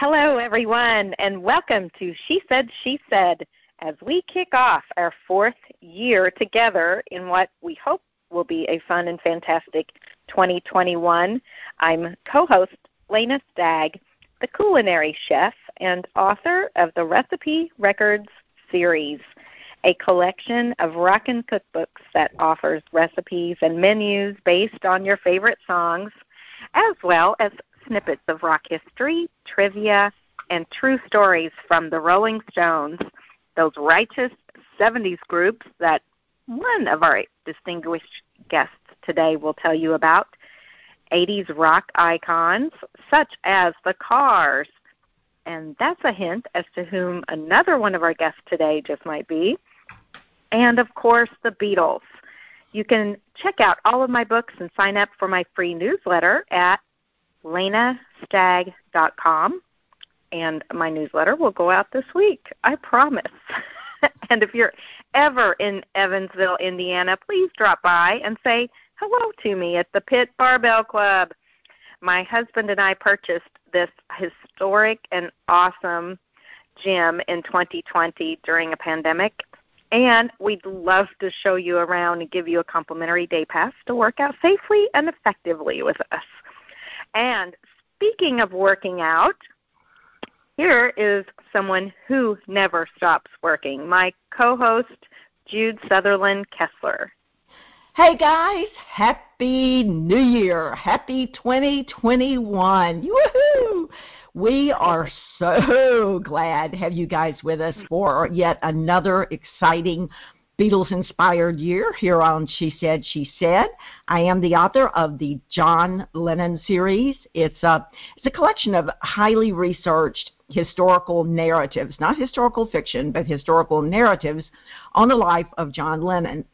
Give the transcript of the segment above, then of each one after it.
Hello, everyone, and welcome to She Said, She Said, as we kick off our fourth year together in what we hope will be a fun and fantastic 2021. I'm co-host Lena Stagg, the culinary chef and author of the Recipe Records series, a collection of rockin' cookbooks that offers recipes and menus based on your favorite songs, as well as snippets of rock history, trivia, and true stories from the Rolling Stones, those righteous 70s groups that one of our distinguished guests today will tell you about, 80s rock icons such as The Cars. And that's a hint as to whom another one of our guests today just might be. And, of course, the Beatles. You can check out all of my books and sign up for my free newsletter at lenastagg.com, and my newsletter will go out this week, I promise. And if you're ever in Evansville, Indiana, please drop by and say hello to me at the Pitt Barbell Club. My husband and I purchased this historic and awesome gym in 2020 during a pandemic, and we'd love to show you around and give you a complimentary day pass to work out safely and effectively with us. And speaking of working out, here is someone who never stops working, my co-host, Jude Sutherland Kessler. Hey, guys. Happy New Year. Happy 2021. Woohoo! We are so glad to have you guys with us for yet another exciting Beatles-inspired year here on She Said, She Said. I am the author of the John Lennon series. It's a collection of highly researched historical narratives, not historical fiction, but historical narratives on the life of John Lennon.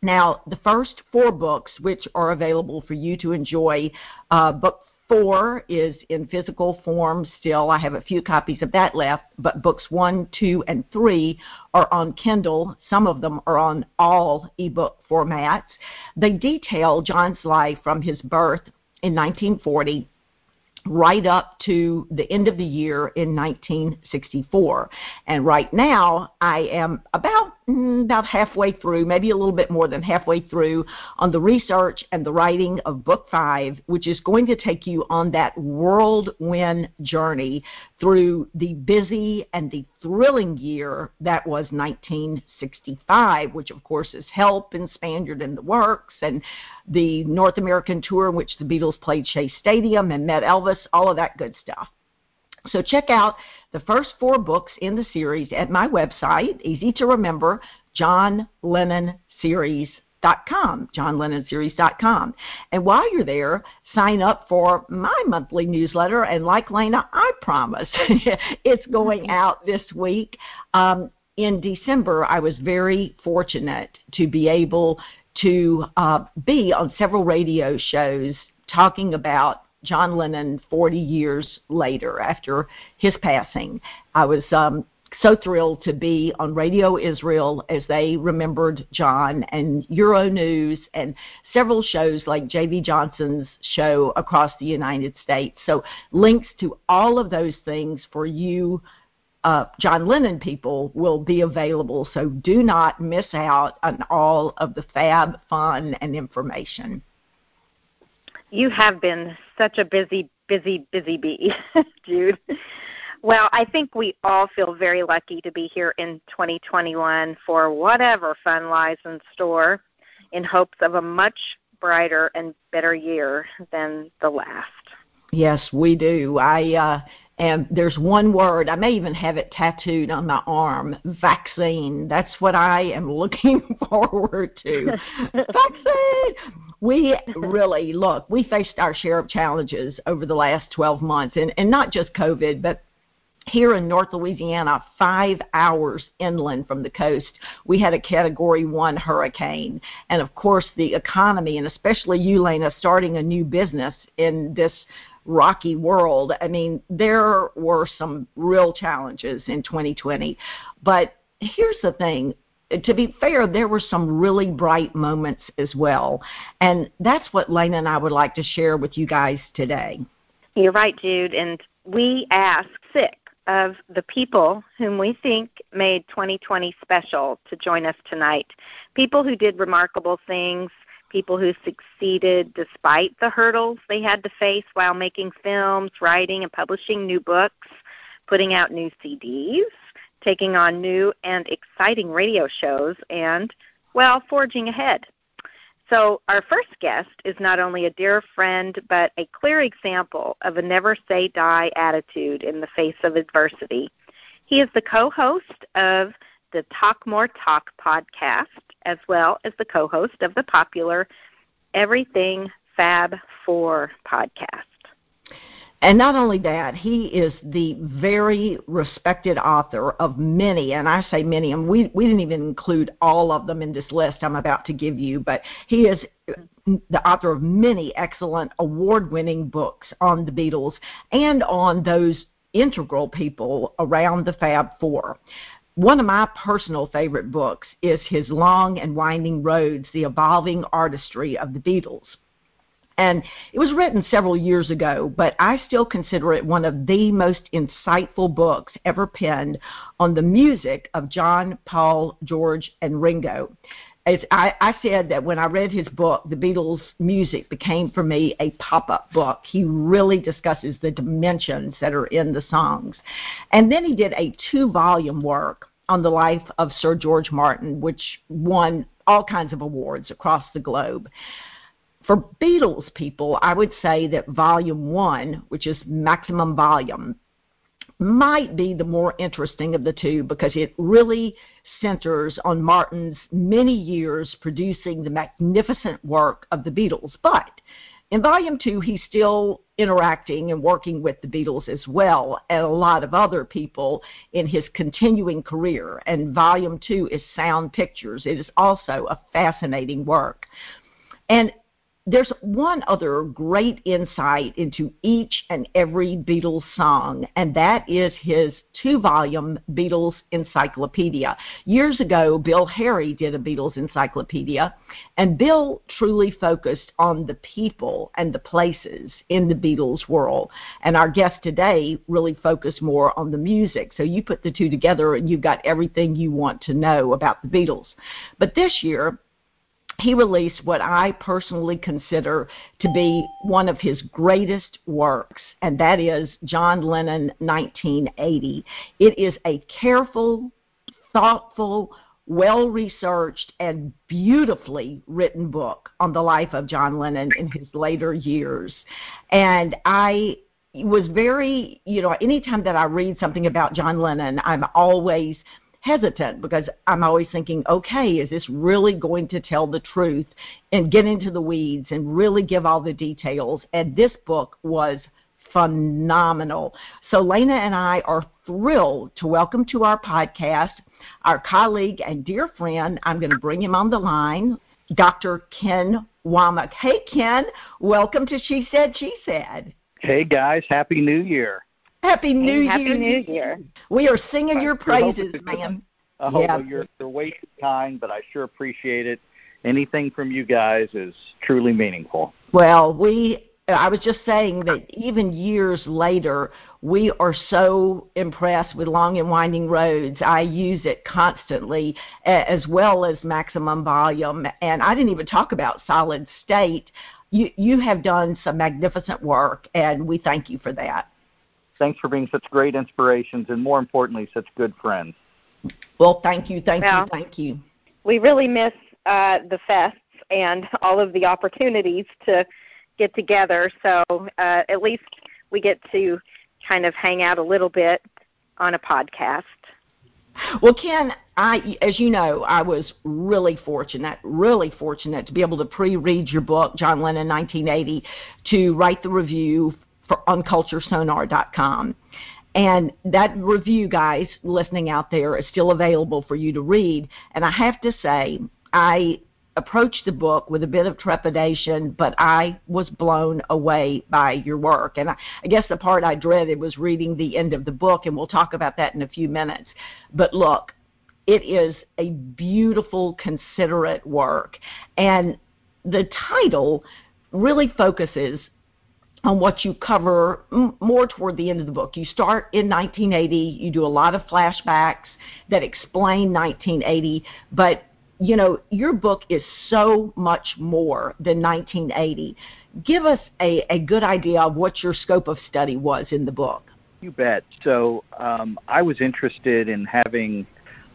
Now, the first four books, which are available for you to enjoy, book four is in physical form still. I have a few copies of that left, but books 1, 2, and 3 are on Kindle. Some of them are on all ebook formats. They detail John's life from his birth in 1940 right up to the end of the year in 1964. And right now, I am about halfway through, maybe a little bit more than halfway through, on the research and the writing of Book 5, which is going to take you on that whirlwind journey through the busy and the thrilling year that was 1965, which, of course, is Help and Spaniard in the Works and the North American tour in which the Beatles played Shea Stadium and met Elvis, all of that good stuff. So check out the first four books in the series at my website, easy to remember, johnlennonseries.com. And while you're there, sign up for my monthly newsletter. And like Lena, I promise, it's going out this week. In December, I was very fortunate to be able to be on several radio shows talking about John Lennon 40 years later after his passing. I was so thrilled to be on Radio Israel as they remembered John, and Euronews, and several shows like J.V. Johnson's show across the United States. So links to all of those things for you John Lennon people will be available. So do not miss out on all of the fab fun and information. You have been such a busy bee, Jude. Well, I think we all feel very lucky to be here in 2021 for whatever fun lies in store in hopes of a much brighter and better year than the last. Yes, we do. And there's one word, I may even have it tattooed on my arm, vaccine. That's what I am looking forward to. Vaccine! We really, look, we faced our share of challenges over the last 12 months, and not just COVID, but here in North Louisiana, 5 hours inland from the coast, we had a Category 1 hurricane. And, of course, the economy, and especially you, Lena, starting a new business in this rocky world. I mean, there were some real challenges in 2020. But here's the thing. To be fair, there were some really bright moments as well. And that's what Lena and I would like to share with you guys today. You're right, Jude, and we asked six of the people whom we think made 2020 special to join us tonight. People who did remarkable things, people who succeeded despite the hurdles they had to face while making films, writing and publishing new books, putting out new CDs, taking on new and exciting radio shows, and, well, forging ahead. So our first guest is not only a dear friend, but a clear example of a never-say-die attitude in the face of adversity. He is the co-host of the Talk More Talk podcast, as well as the co-host of the popular Everything Fab Four podcast. And not only that, he is the very respected author of many, and I say many, and we didn't even include all of them in this list I'm about to give you, but he is the author of many excellent award-winning books on the Beatles and on those integral people around the Fab Four. One of my personal favorite books is his Long and Winding Roads, The Evolving Artistry of the Beatles. And it was written several years ago, but I still consider it one of the most insightful books ever penned on the music of John, Paul, George, and Ringo. I said that when I read his book, the Beatles' music became for me a pop-up book. He really discusses the dimensions that are in the songs. And then he did a 2-volume work on the life of Sir George Martin, which won all kinds of awards across the globe. For Beatles people, I would say that Volume 1, which is Maximum Volume, might be the more interesting of the two because it really centers on Martin's many years producing the magnificent work of the Beatles. But in Volume 2, he's still interacting and working with the Beatles as well and a lot of other people in his continuing career. And Volume 2 is Sound Pictures. It is also a fascinating work. And there's one other great insight into each and every Beatles song, and that is his 2-volume Beatles Encyclopedia. Years ago, Bill Harry did a Beatles Encyclopedia, and Bill truly focused on the people and the places in the Beatles world. And our guest today really focused more on the music. So you put the two together, and you've got everything you want to know about the Beatles. But this year, he released what I personally consider to be one of his greatest works, and that is John Lennon 1980. It is a careful, thoughtful, well-researched, and beautifully written book on the life of John Lennon in his later years. And I was very, anytime that I read something about John Lennon, I'm always hesitant because I'm always thinking, okay, is this really going to tell the truth and get into the weeds and really give all the details? And this book was phenomenal. So Lena and I are thrilled to welcome to our podcast our colleague and dear friend, I'm going to bring him on the line, Dr. Ken Womack. Hey, Ken, welcome to She Said, She Said. Hey, guys, Happy New Year. Happy New Year. We are singing your praises, ma'am. I hope your wait time, but I sure appreciate it. Anything from you guys is truly meaningful. Well, I was just saying that even years later, we are so impressed with Long and Winding Roads. I use it constantly, as well as Maximum Volume. And I didn't even talk about Solid State. You have done some magnificent work, and we thank you for that. Thanks for being such great inspirations and, more importantly, such good friends. Well, thank you. We really miss the fests and all of the opportunities to get together, so at least we get to kind of hang out a little bit on a podcast. Well, Ken, as you know, I was really fortunate to be able to pre-read your book, John Lennon 1980, to write the review on culturesonar.com. And that review, guys, listening out there, is still available for you to read. And I have to say, I approached the book with a bit of trepidation, but I was blown away by your work. And I guess the part I dreaded was reading the end of the book, and we'll talk about that in a few minutes. But look, it is a beautiful, considerate work. And the title really focuses on what you cover more toward the end of the book. You start in 1980. You do a lot of flashbacks that explain 1980, but you know, your book is so much more than 1980. Give us a good idea of what your scope of study was in the book. You bet. So I was interested in having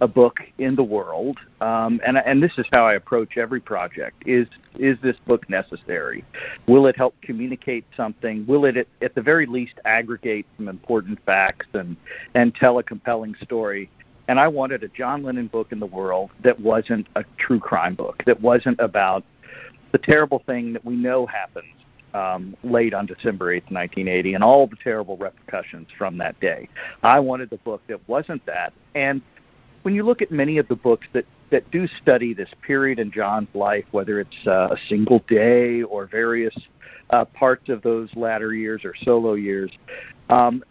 a book in the world, and this is how I approach every project. Is this book necessary? Will it help communicate something? Will it, at the very least, aggregate some important facts and tell a compelling story? And I wanted a John Lennon book in the world that wasn't a true crime book, that wasn't about the terrible thing that we know happened late on December 8th, 1980, and all the terrible repercussions from that day. I wanted the book that wasn't that. And when you look at many of the books that do study this period in John's life, whether it's a single day or various parts of those latter years or solo years,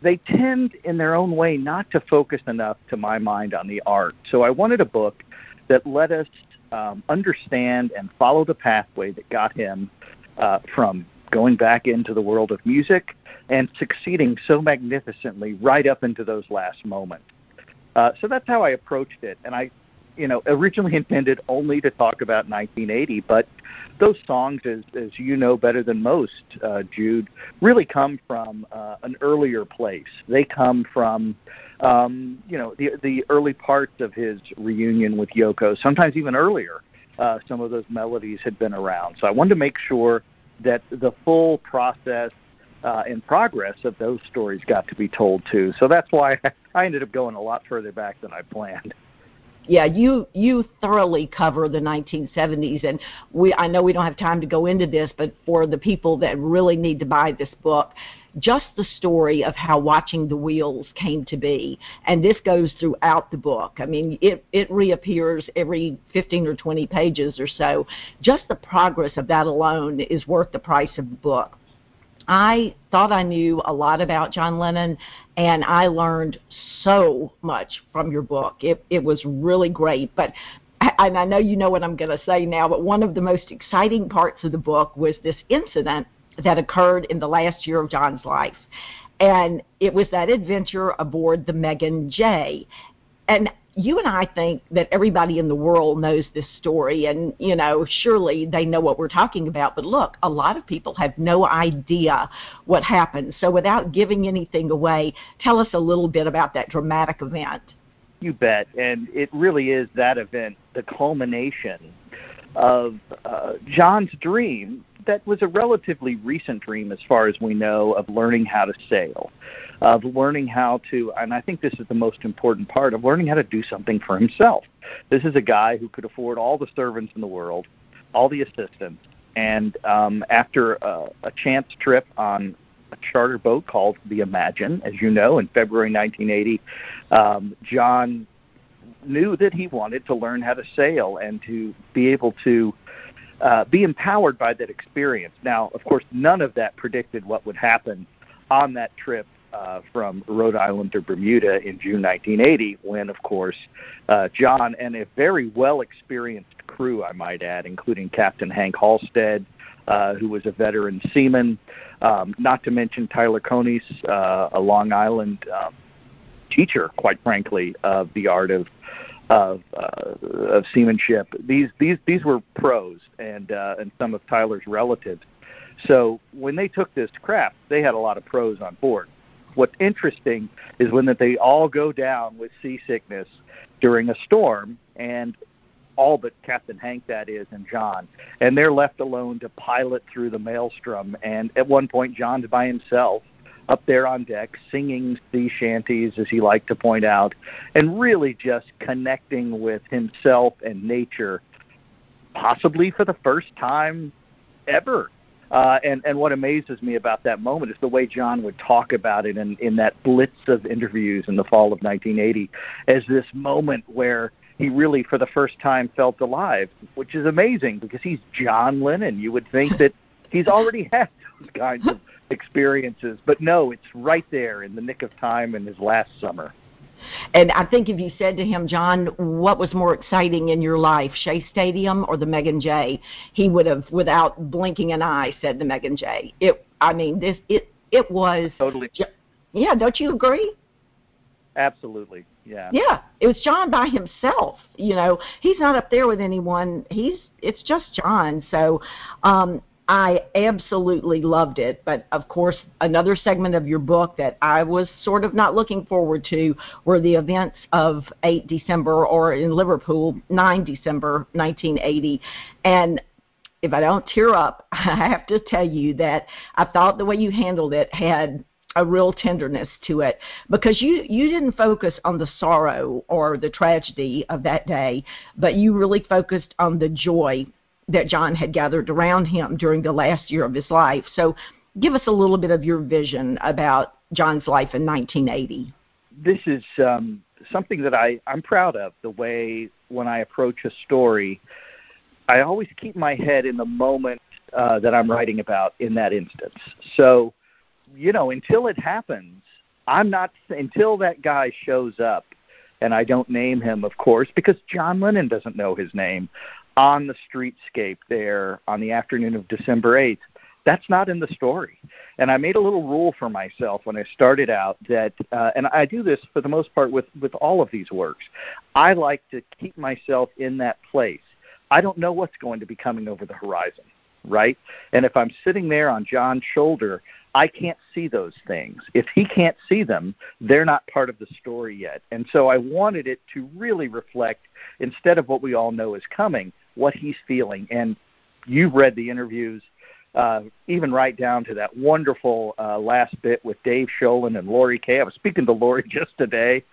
they tend in their own way not to focus enough, to my mind, on the art. So I wanted a book that let us understand and follow the pathway that got him from going back into the world of music and succeeding so magnificently right up into those last moments. So that's how I approached it. And I, originally intended only to talk about 1980, but those songs, as you know better than most, Jude, really come from an earlier place. They come from, the early parts of his reunion with Yoko, sometimes even earlier. Some of those melodies had been around. So I wanted to make sure that the full process and progress of those stories got to be told, too. So that's why I ended up going a lot further back than I planned. Yeah, you thoroughly cover the 1970s, and I know we don't have time to go into this, but for the people that really need to buy this book, just the story of how Watching the Wheels came to be, and this goes throughout the book. I mean, it reappears every 15 or 20 pages or so. Just the progress of that alone is worth the price of the book. I thought I knew a lot about John Lennon, and I learned so much from your book. It was really great. But I know you know what I'm going to say now, but one of the most exciting parts of the book was this incident that occurred in the last year of John's life. And it was that adventure aboard the Megan Jay. And you and I think that everybody in the world knows this story, and, surely they know what we're talking about. But look, a lot of people have no idea what happened. So without giving anything away, tell us a little bit about that dramatic event. You bet. And it really is that event, the culmination of John's dream that was a relatively recent dream, as far as we know, of learning how to sail, of learning how to, and I think this is the most important part, of learning how to do something for himself. This is a guy who could afford all the servants in the world, all the assistants, and after a chance trip on a charter boat called the Imagine, as you know, in February 1980, John knew that he wanted to learn how to sail and to be able to be empowered by that experience. Now, of course, none of that predicted what would happen on that trip from Rhode Island to Bermuda in June 1980, when, of course, John and a very well-experienced crew, I might add, including Captain Hank Halstead, who was a veteran seaman, not to mention Tyler Conis, a Long Island teacher, quite frankly, of the art of seamanship. These were pros, and some of Tyler's relatives. So when they took this craft, they had a lot of pros on board. What's interesting is when that they all go down with seasickness during a storm, and all but Captain Hank, that is, and John, and they're left alone to pilot through the maelstrom. And at one point, John's by himself up there on deck, singing sea shanties, as he liked to point out, and really just connecting with himself and nature, possibly for the first time ever. And what amazes me about that moment is the way John would talk about it in that blitz of interviews in the fall of 1980 as this moment where he really, for the first time, felt alive, which is amazing because he's John Lennon. You would think that he's already had those kinds of experiences, but no, it's right there in the nick of time in his last summer. And I think if you said to him, John, what was more exciting in your life, Shea Stadium or the Megan Jay, he would have, without blinking an eye, said the Megan Jay. It I mean, this it was totally. Yeah, don't you agree? Absolutely. Yeah. Yeah, it was John by himself. You know, he's not up there with anyone. It's just John. So I absolutely loved it. But of course, another segment of your book that I was sort of not looking forward to were the events of 8 December, or in Liverpool, 9 December 1980, and. If I don't tear up, I have to tell you that I thought the way you handled it had a real tenderness to it, because you didn't focus on the sorrow or the tragedy of that day, but you really focused on the joy that John had gathered around him during the last year of his life. So give us a little bit of your vision about John's life in 1980. This is something that I'm proud of, the way when I approach a story, I always keep my head in the moment that I'm writing about in that instance. So, you know, until it happens, until that guy shows up, and I don't name him, of course, because John Lennon doesn't know his name, on the streetscape there on the afternoon of December 8th, that's not in the story. And I made a little rule for myself when I started out that, and I do this for the most part with all of these works, I like to keep myself in that place. I don't know what's going to be coming over the horizon, right? And if I'm sitting there on John's shoulder, I can't see those things. If he can't see them, they're not part of the story yet. And so I wanted it to really reflect, instead of what we all know is coming, what he's feeling. And you've read the interviews, even right down to that wonderful last bit with Dave Sholin and Laurie Kay. I was speaking to Laurie just today.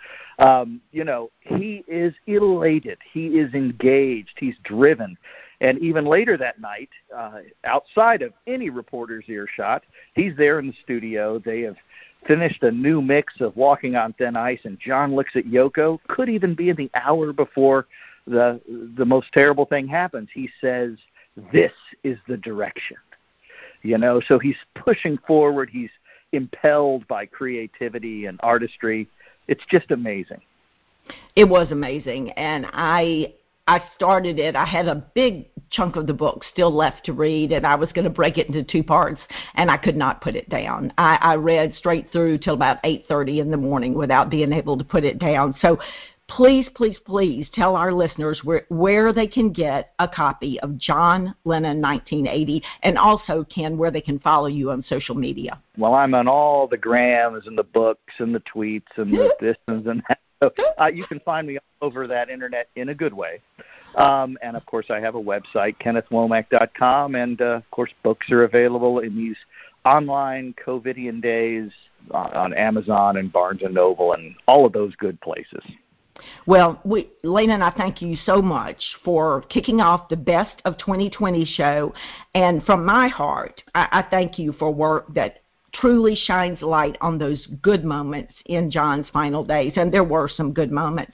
You know, he is elated. He is engaged. He's driven. And even later that night, outside of any reporter's earshot, he's there in the studio. They have finished a new mix of Walking on Thin Ice, and John looks at Yoko. Could even be in the hour before the most terrible thing happens. He says, "This is the direction." You know, so he's pushing forward. He's impelled by creativity and artistry. It's just amazing. It was amazing. And I started it. I had a big chunk of the book still left to read, and I was going to break it into two parts, and I could not put it down. I read straight through till about 8:30 in the morning without being able to put it down. So please, please, please tell our listeners where they can get a copy of John Lennon 1980, and also, Ken, where they can follow you on social media. Well, I'm on all the grams and the books and the tweets and the this and that. So, you can find me all over that internet in a good way. And, of course, I have a website, kennethwomack.com, and, of course, books are available in these online COVIDian days on Amazon and Barnes & Noble and all of those good places. Well, Lena and I thank you so much for kicking off the Best of 2020 show. And from my heart, I thank you for work that truly shines light on those good moments in John's final days. And there were some good moments.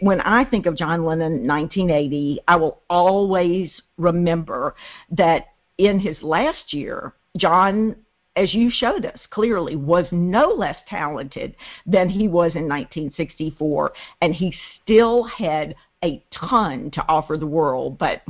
When I think of John Lennon 1980, I will always remember that in his last year, John, as you showed us clearly, was no less talented than he was in 1964, and he still had a ton to offer the world, but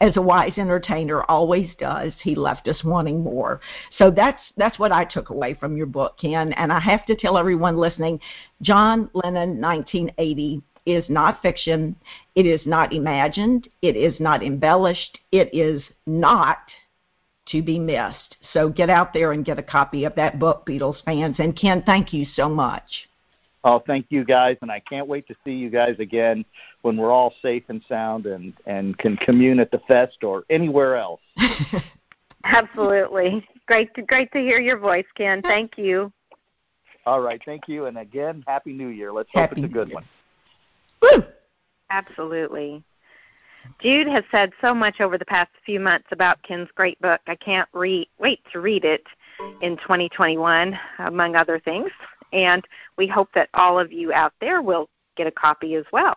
as a wise entertainer always does, he left us wanting more. So that's what I took away from your book, Ken, and I have to tell everyone listening, John Lennon 1980 is not fiction, it is not imagined, it is not embellished, it is not to be missed. So get out there and get a copy of that book, Beatles fans. And Ken, thank you so much. Oh, thank you guys. And I can't wait to see you guys again when we're all safe and sound and can commune at the fest or anywhere else. Absolutely. Great to hear your voice, Ken. Thank you. All right. Thank you. And again, Happy New Year. Let's hope it's a good one. Woo! Absolutely. Jude has said so much over the past few months about Ken's great book. I can't wait to read it in 2021, among other things. And we hope that all of you out there will get a copy as well.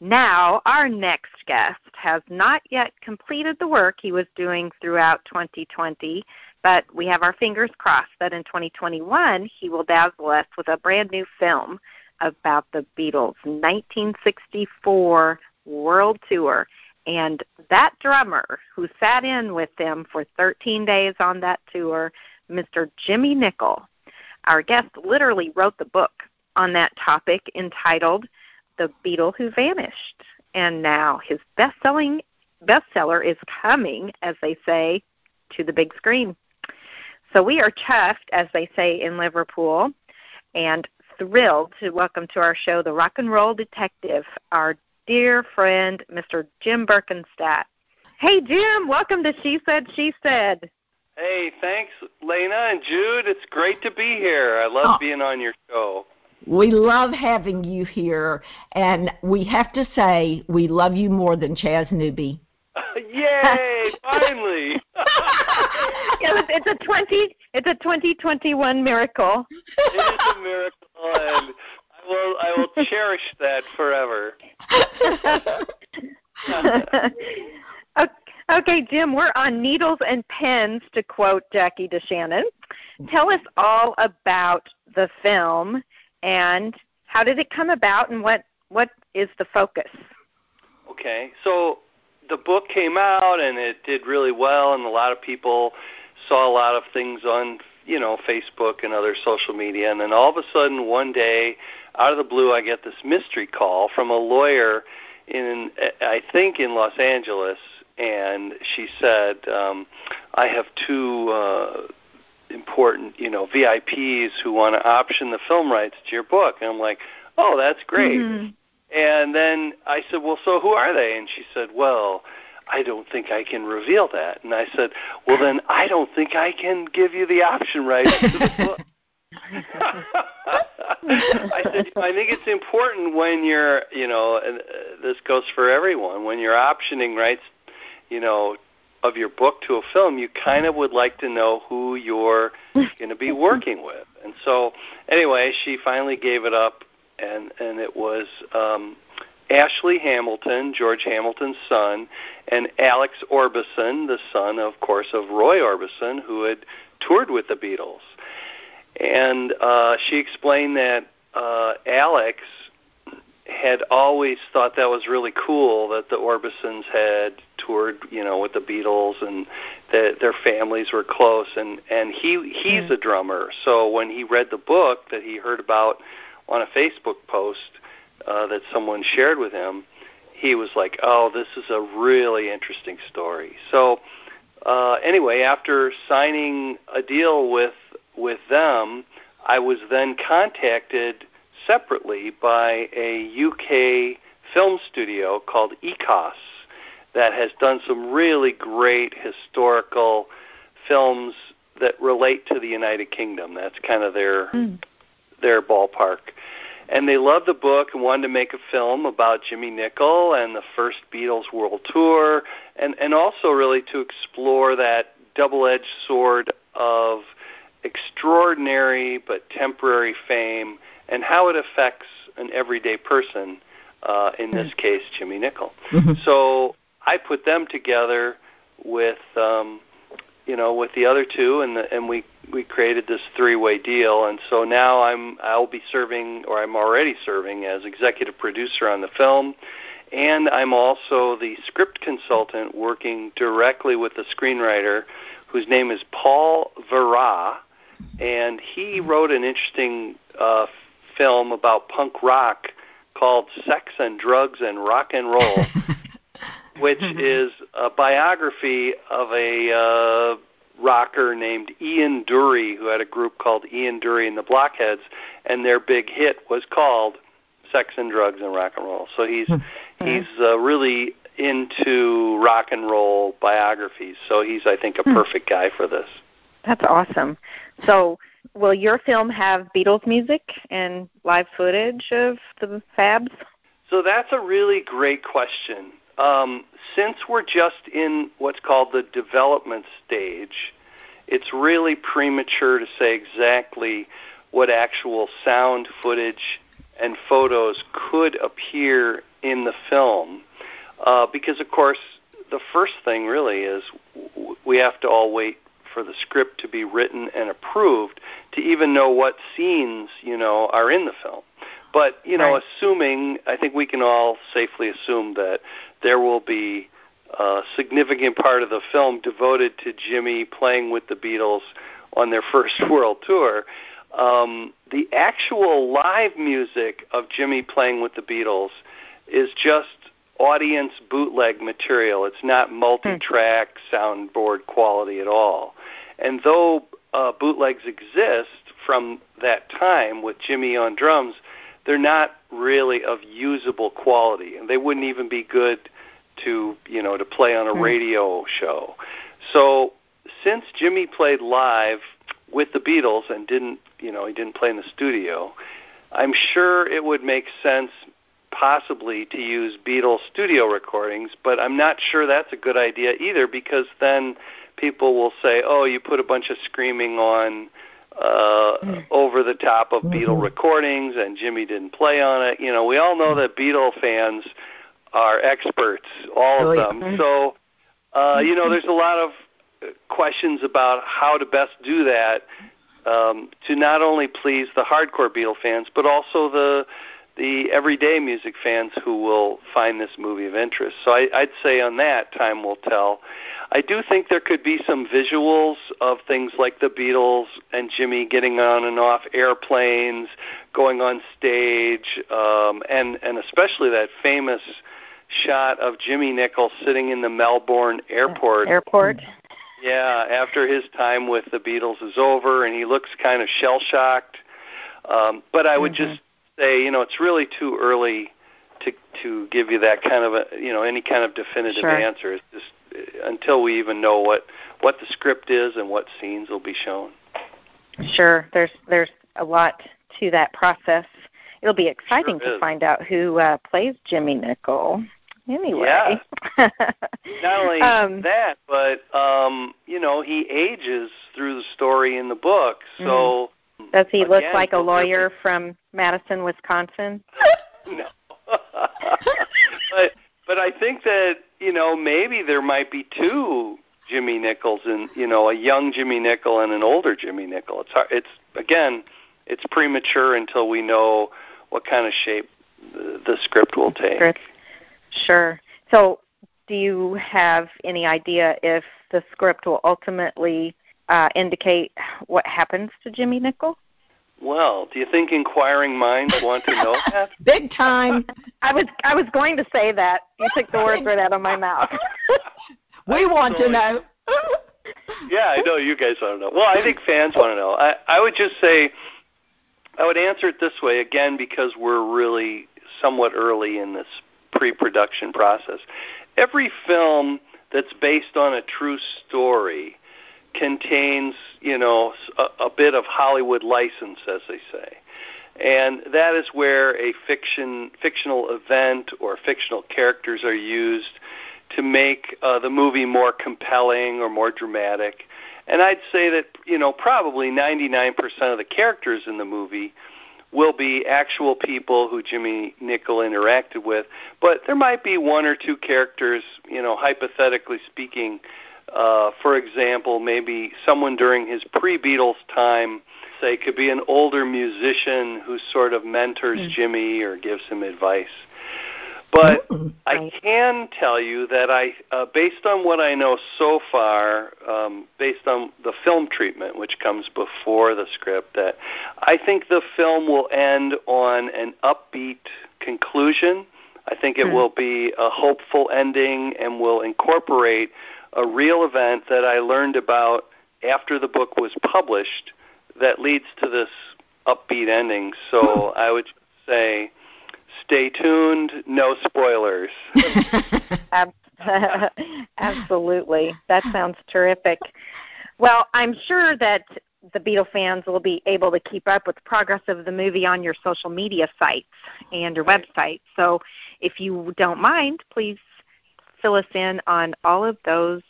Now, our next guest has not yet completed the work he was doing throughout 2020, but we have our fingers crossed that in 2021 he will dazzle us with a brand new film about the Beatles' 1964 World Tour And that drummer who sat in with them for 13 days on that tour, Mr. Jimmy Nicol, our guest, literally wrote the book on that topic entitled The Beatle Who Vanished. And now his bestseller is coming, as they say, to the big screen. So we are chuffed, as they say in Liverpool, and thrilled to welcome to our show the rock and roll detective, our dear friend, Mr. Jim Birkenstadt. Hey, Jim, welcome to She Said, She Said. Hey, thanks, Lena and Jude. It's great to be here. I love being on your show. We love having you here, and we have to say we love you more than Chaz Newby. Yay! Finally. It's a 2021 miracle. It is a miracle, and I will cherish that forever. Okay, Jim, we're on needles and pens, to quote Jackie DeShannon. Tell us all about the film. And how did it come about, and what is the focus? Okay, so the book came out, and it did really well, and a lot of people saw a lot of things on, you know, Facebook and other social media. And then all of a sudden, one day, out of the blue, I get this mystery call from a lawyer in, I think, in Los Angeles, and she said, I have two... important, you know, VIPs who want to option the film rights to your book. And I'm like, oh, that's great. Mm-hmm. And then I said, well, so who are they? And she said, well, I don't think I can reveal that. And I said, well, then I don't think I can give you the option rights to the book. I said, I think it's important when you're, you know, and this goes for everyone, when you're optioning rights, you know, of your book to a film, you kind of would like to know who you're going to be working with. And so, anyway, she finally gave it up, and it was Ashley Hamilton, George Hamilton's son, and Alex Orbison, the son, of course, of Roy Orbison, who had toured with the Beatles. And she explained that Alex had always thought that was really cool that the Orbisons had toured, you know, with the Beatles, and that their families were close. And he's a drummer, so when he read the book that he heard about on a Facebook post that someone shared with him, he was like, oh, this is a really interesting story. So anyway, after signing a deal with them, I was then contacted separately by a UK film studio called ECOS that has done some really great historical films that relate to the United Kingdom. That's kind of their ballpark. And they loved the book and wanted to make a film about Jimmy Nicol and the first Beatles World Tour, and also really to explore that double-edged sword of extraordinary but temporary fame and how it affects an everyday person, in this case, Jimmy Nicol. Mm-hmm. So I put them together with, you know, with the other two, and we created this three-way deal. And so now I'm already serving as executive producer on the film, and I'm also the script consultant working directly with the screenwriter, whose name is Paul Verrat, and he wrote an interesting film about punk rock called Sex and Drugs and Rock and Roll, which is a biography of a rocker named Ian Dury, who had a group called Ian Dury and the Blockheads, and their big hit was called Sex and Drugs and Rock and Roll. So he's really into rock and roll biographies. So he's, I think, a perfect guy for this. That's awesome. So will your film have Beatles music and live footage of the Fabs? So that's a really great question. Since we're just in what's called the development stage, it's really premature to say exactly what actual sound footage and photos could appear in the film. Because, of course, the first thing really is we have to all wait for the script to be written and approved to even know what scenes, you know, are in the film. But, you know, assuming, I think we can all safely assume that there will be significant part of the film devoted to Jimmy playing with the Beatles on their first world tour. The actual live music of Jimmy playing with the Beatles is just audience bootleg material. It's not multi-track soundboard quality at all. And though bootlegs exist from that time with Jimmy on drums, they're not really of usable quality, and they wouldn't even be good to, you know, to play on a radio show. So since Jimmy played live with the Beatles and didn't, you know, he didn't play in the studio, I'm sure it would make sense possibly to use Beatles studio recordings, but I'm not sure that's a good idea either, because then people will say, oh, you put a bunch of screaming on over the top of Beatle recordings and Jimmy didn't play on it. You know, we all know that Beatle fans are experts, all of them. So, you know, there's a lot of questions about how to best do that to not only please the hardcore Beatle fans, but also the everyday music fans who will find this movie of interest. So I'd say on that, time will tell. I do think there could be some visuals of things like the Beatles and Jimmy getting on and off airplanes, going on stage, and especially that famous shot of Jimmy Nicol sitting in the Melbourne airport. Yeah, after his time with the Beatles is over, and he looks kind of shell-shocked. But I would just say, you know, it's really too early to give you that kind of a, you know, any kind of definitive answer. It's just until we even know what the script is and what scenes will be shown. Sure, there's a lot to that process. It'll be exciting to find out who plays Jimmy Nicol. Anyway, yeah. Not only that, but you know, he ages through the story in the book, so. Does he look like a lawyer from Madison, Wisconsin? No. But I think that, you know, maybe there might be two Jimmy Nicols, and, you know, a young Jimmy Nicol and an older Jimmy Nicol. It's hard, it's premature until we know what kind of shape the script will take. Sure. So do you have any idea if the script will ultimately indicate what happens to Jimmy Nicol? Well, do you think inquiring minds want to know that? Big time. I was going to say that. You took the words right out of my mouth. We want to know. Yeah, I know you guys want to know. Well, I think fans want to know. I would just say, I would answer it this way, again, because we're really somewhat early in this pre-production process. Every film that's based on a true story contains, you know, a bit of Hollywood license, as they say. And that is where a fictional event or fictional characters are used to make the movie more compelling or more dramatic. And I'd say that, you know, probably 99% of the characters in the movie will be actual people who Jimmy Nicol interacted with. But there might be one or two characters, you know, hypothetically speaking. For example, maybe someone during his pre-Beatles time, say, could be an older musician who sort of mentors Jimmy or gives him advice. But I can tell you that based on what I know so far, based on the film treatment, which comes before the script, that I think the film will end on an upbeat conclusion. I think it will be a hopeful ending and will incorporate a real event that I learned about after the book was published that leads to this upbeat ending. So I would say, stay tuned, no spoilers. Absolutely. That sounds terrific. Well, I'm sure that the Beatle fans will be able to keep up with the progress of the movie on your social media sites and your website. So if you don't mind, please fill us in on all of those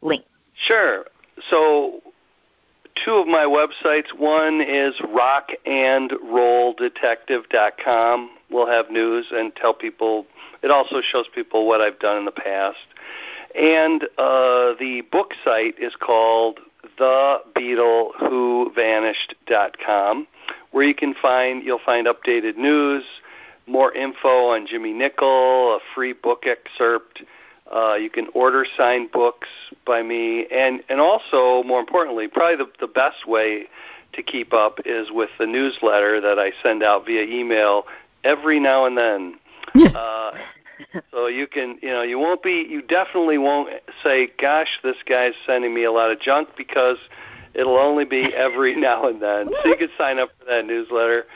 links. Sure. So two of my websites, one is rockandrolldetective.com. We'll have news and tell people. It also shows people what I've done in the past. And the book site is called thebeatlewhovanished.com, where you'll find updated news, more info on Jimmy Nicol, a free book excerpt, You can order signed books by me. And also, more importantly, probably the best way to keep up is with the newsletter that I send out via email every now and then. So you can, you definitely won't say, gosh, this guy's sending me a lot of junk, because it'll only be every now and then. So you can sign up for that newsletter.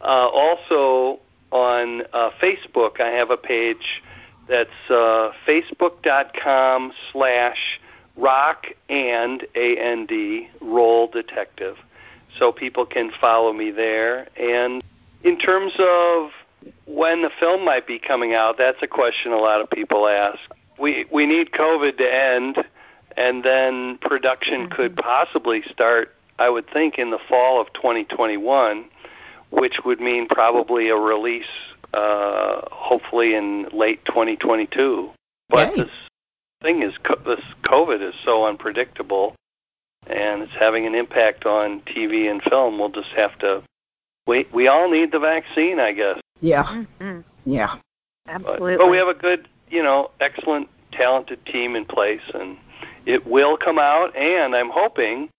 Also on Facebook, I have a page that's facebook.com/rockandroll detective. So people can follow me there. And in terms of when the film might be coming out, that's a question a lot of people ask. We need COVID to end, and then production could possibly start, I would think, in the fall of 2021, which would mean probably a release hopefully in late 2022. But This thing is, this COVID is so unpredictable, and it's having an impact on TV and film. We'll just have to wait. We all need the vaccine, I guess. Yeah. Mm-hmm. Yeah. Absolutely. But we have a good, excellent, talented team in place, and it will come out, and I'm hoping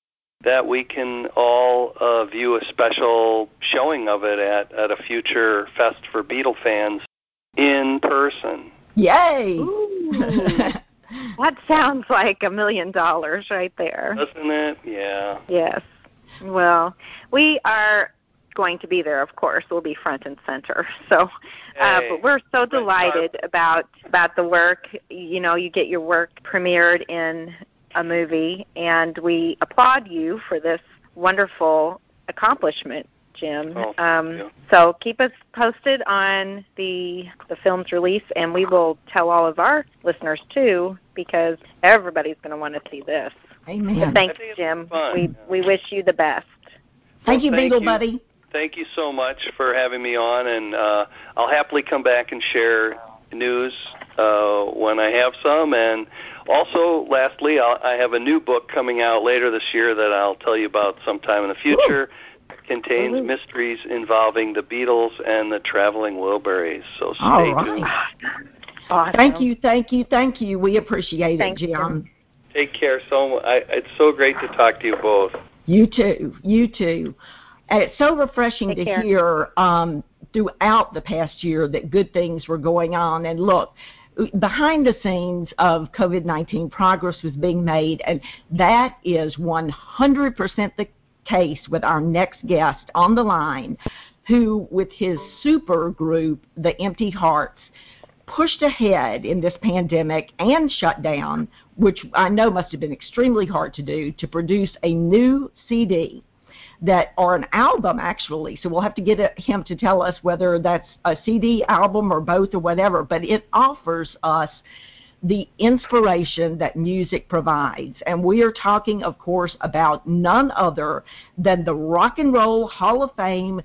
that we can all view a special showing of it at a future Fest for Beatle fans in person. Yay! That sounds like $1 million right there. Doesn't it? Yeah. Yes. Well, we are going to be there, of course. We'll be front and center. So, but we're so delighted about the work. You get your work premiered in a movie, and we applaud you for this wonderful accomplishment, Jim. So keep us posted on the film's release, and we will tell all of our listeners too, because everybody's going to want to see this. Amen. So thanks, Jim. We wish you the best. Thank you, Beatle Buddy. Thank you so much for having me on, and I'll happily come back and share news when I have some. And also, lastly, I have a new book coming out later this year that I'll tell you about sometime in the future. Ooh. It contains mysteries involving the Beatles and the Traveling Wilburys. So stay tuned. Awesome. Thank you. We appreciate it, Jim. Take care. So it's so great to talk to you both. You too. And it's so refreshing to hear throughout the past year that good things were going on. And look, behind the scenes of COVID-19, progress was being made, and that is 100% the case with our next guest on the line, who, with his super group, The Empty Hearts, pushed ahead in this pandemic and shutdown, which I know must have been extremely hard to do, to produce a new CD. Or an album, actually. So we'll have to get him to tell us whether that's a CD album or both or whatever. But it offers us the inspiration that music provides. And we are talking, of course, about none other than the Rock and Roll Hall of Fame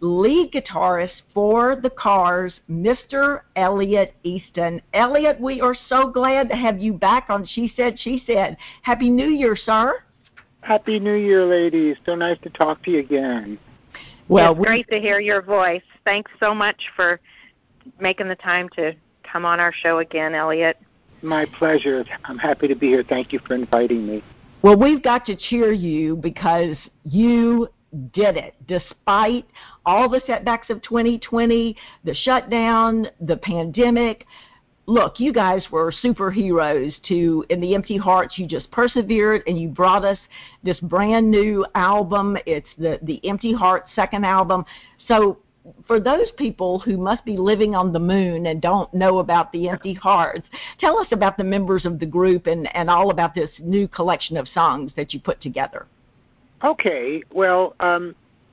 lead guitarist for The Cars, Mr. Elliot Easton. Elliot, we are so glad to have you back on She Said, She Said. Happy New Year, sir. Happy New Year, ladies. So nice to talk to you again. Well, it's great to hear your voice. Thanks so much for making the time to come on our show again, Elliot. My pleasure. I'm happy to be here. Thank you for inviting me. Well, we've got to cheer you because you did it. Despite all the setbacks of 2020, the shutdown, the pandemic, look, you guys were superheroes in The Empty Hearts. You just persevered, and you brought us this brand new album. It's the Empty Hearts' second album. So for those people who must be living on the moon and don't know about The Empty Hearts, tell us about the members of the group and all about this new collection of songs that you put together. Okay. Well,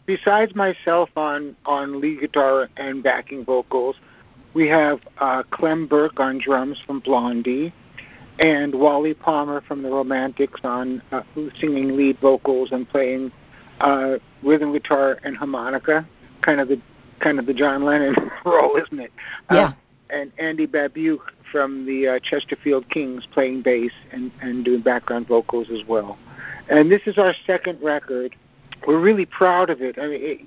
besides myself on lead guitar and backing vocals, we have Clem Burke on drums from Blondie, and Wally Palmer from the Romantics on who's singing lead vocals and playing rhythm guitar and harmonica, kind of the John Lennon role, isn't it? Yeah. And Andy Babiuk from the Chesterfield Kings playing bass and doing background vocals as well. And this is our second record. We're really proud of it. I mean,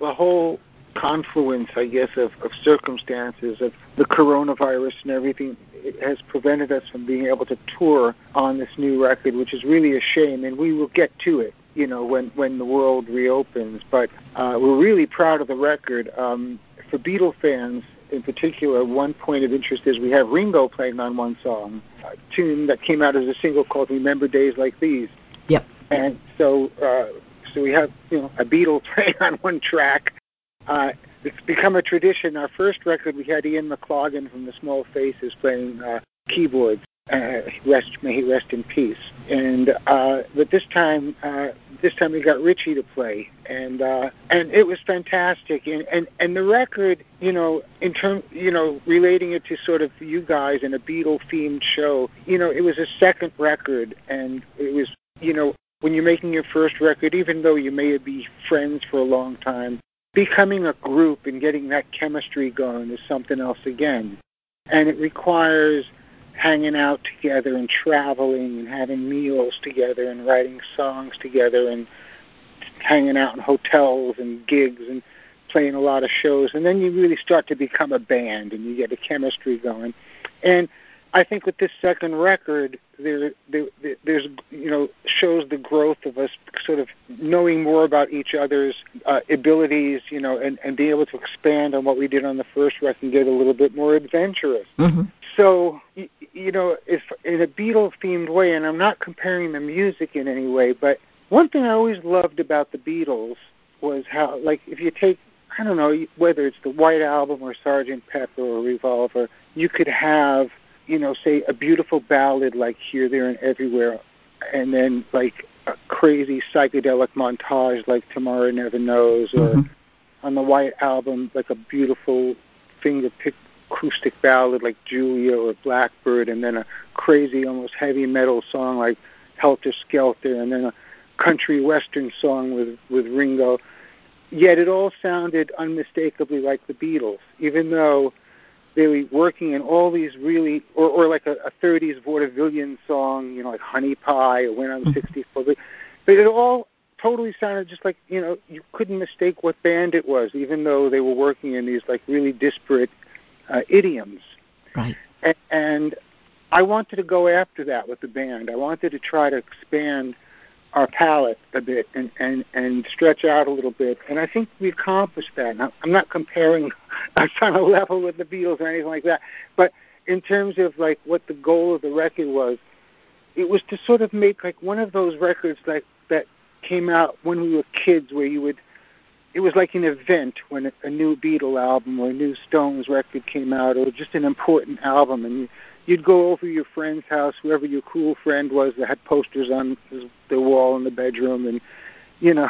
the whole confluence, I guess, of circumstances, of the coronavirus and everything, it has prevented us from being able to tour on this new record, which is really a shame, and we will get to it, you know, when the world reopens. But we're really proud of the record. For Beatle fans in particular, one point of interest is we have Ringo playing on one song, a tune that came out as a single called Remember Days Like These. Yep. And so we have, you know, a Beatle playing on one track. It's become a tradition. Our first record, we had Ian McLaughlin from the Small Faces playing keyboards. May he rest in peace. And but this time we got Richie to play, and it was fantastic. And the record, you know, in term, you know, relating it to sort of you guys in a Beatle themed show, you know, it was a second record, and it was, you know, when you're making your first record, even though you may be friends for a long time, becoming a group and getting that chemistry going is something else again. And it requires hanging out together and traveling and having meals together and writing songs together and hanging out in hotels and gigs and playing a lot of shows. And then you really start to become a band and you get a chemistry going. And I think with this second record, there's, you know, shows the growth of us sort of knowing more about each other's abilities, you know, and being able to expand on what we did on the first record and get a little bit more adventurous. Mm-hmm. So, you know, if in a Beatles-themed way, and I'm not comparing the music in any way, but one thing I always loved about the Beatles was how, like, if you take, I don't know, whether it's the White Album or Sgt. Pepper or Revolver, you could have, you know, say a beautiful ballad like Here, There, and Everywhere, and then like a crazy psychedelic montage like Tomorrow Never Knows, or mm-hmm. on the White Album, like a beautiful finger-picked acoustic ballad like Julia or Blackbird, and then a crazy, almost heavy metal song like Helter Skelter, and then a country western song with Ringo. Yet it all sounded unmistakably like the Beatles, even though they were working in all these really, or like a 30s vaudevillian song, you know, like Honey Pie or When I'm 64. But it all totally sounded just like, you know, you couldn't mistake what band it was, even though they were working in these like really disparate idioms. Right. And I wanted to go after that with the band. I wanted to try to expand our palette a bit and stretch out a little bit. And I think we accomplished that. Now, I'm not comparing us on a level with the Beatles or anything like that, but in terms of like what the goal of the record was, it was to sort of make like one of those records like that came out when we were kids where you would, it was like an event when a new Beatle album or a new Stones record came out or just an important album, and you'd go over to your friend's house, whoever your cool friend was that had posters on the wall in the bedroom, and, you know,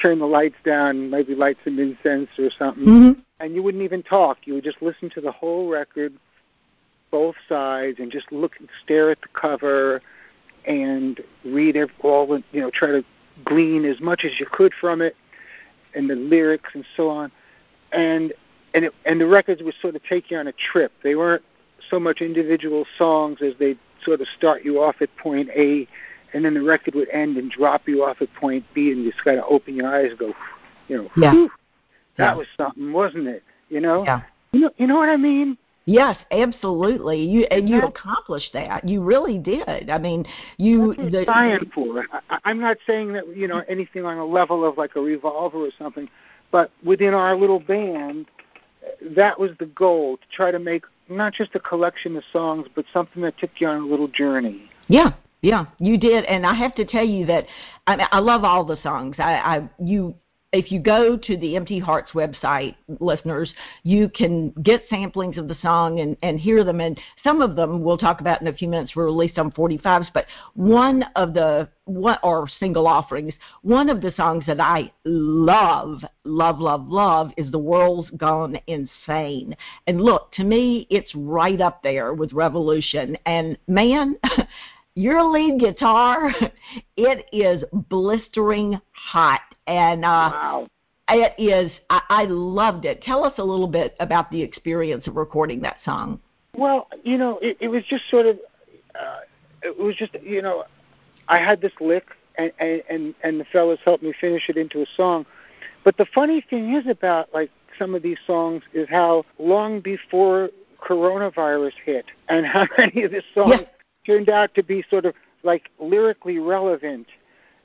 turn the lights down, maybe light some incense or something, mm-hmm. and you wouldn't even talk. You would just listen to the whole record, both sides, and just look and stare at the cover and read all, you know, try to glean as much as you could from it and the lyrics and so on. And the records would sort of take you on a trip. They weren't so much individual songs as they sort of start you off at point A, and then the record would end and drop you off at point B, and you just got to open your eyes and go, you know, yeah. That was something, wasn't it? You know? Yeah. You know what I mean? Yes, absolutely. You accomplished that. You really did. I mean, you... That's what I'm not saying that, you know, anything on a level of like a Revolver or something, but within our little band, that was the goal, to try to make not just a collection of songs, but something that took you on a little journey. Yeah, you did. And I have to tell you that I love all the songs. If you go to the Empty Hearts website, listeners, you can get samplings of the song and hear them. And some of them we'll talk about in a few minutes were released on 45s. But one of single offerings, one of the songs that I love is The World's Gone Insane. And look, to me, it's right up there with Revolution. And man... Your lead guitar, it is blistering hot, and wow. It is, I loved it. Tell us a little bit about the experience of recording that song. Well, you know, it was just sort of, it was just, you know, I had this lick, and the fellas helped me finish it into a song. But the funny thing is about, like, some of these songs is how long before coronavirus hit and how many of the songs turned out to be sort of like lyrically relevant,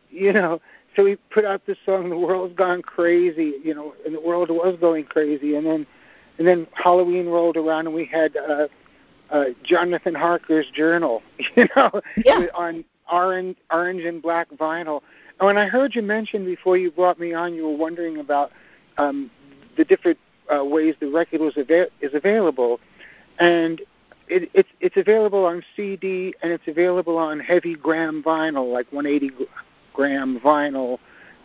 you know. So we put out this song, The World's Gone Crazy, you know, and the world was going crazy. And then Halloween rolled around and we had Jonathan Harker's Journal, you know, on orange and black vinyl. And when I heard you mention before you brought me on, you were wondering about the different ways the record is available. And it's available on CD and it's available on heavy gram vinyl, like 180 gram vinyl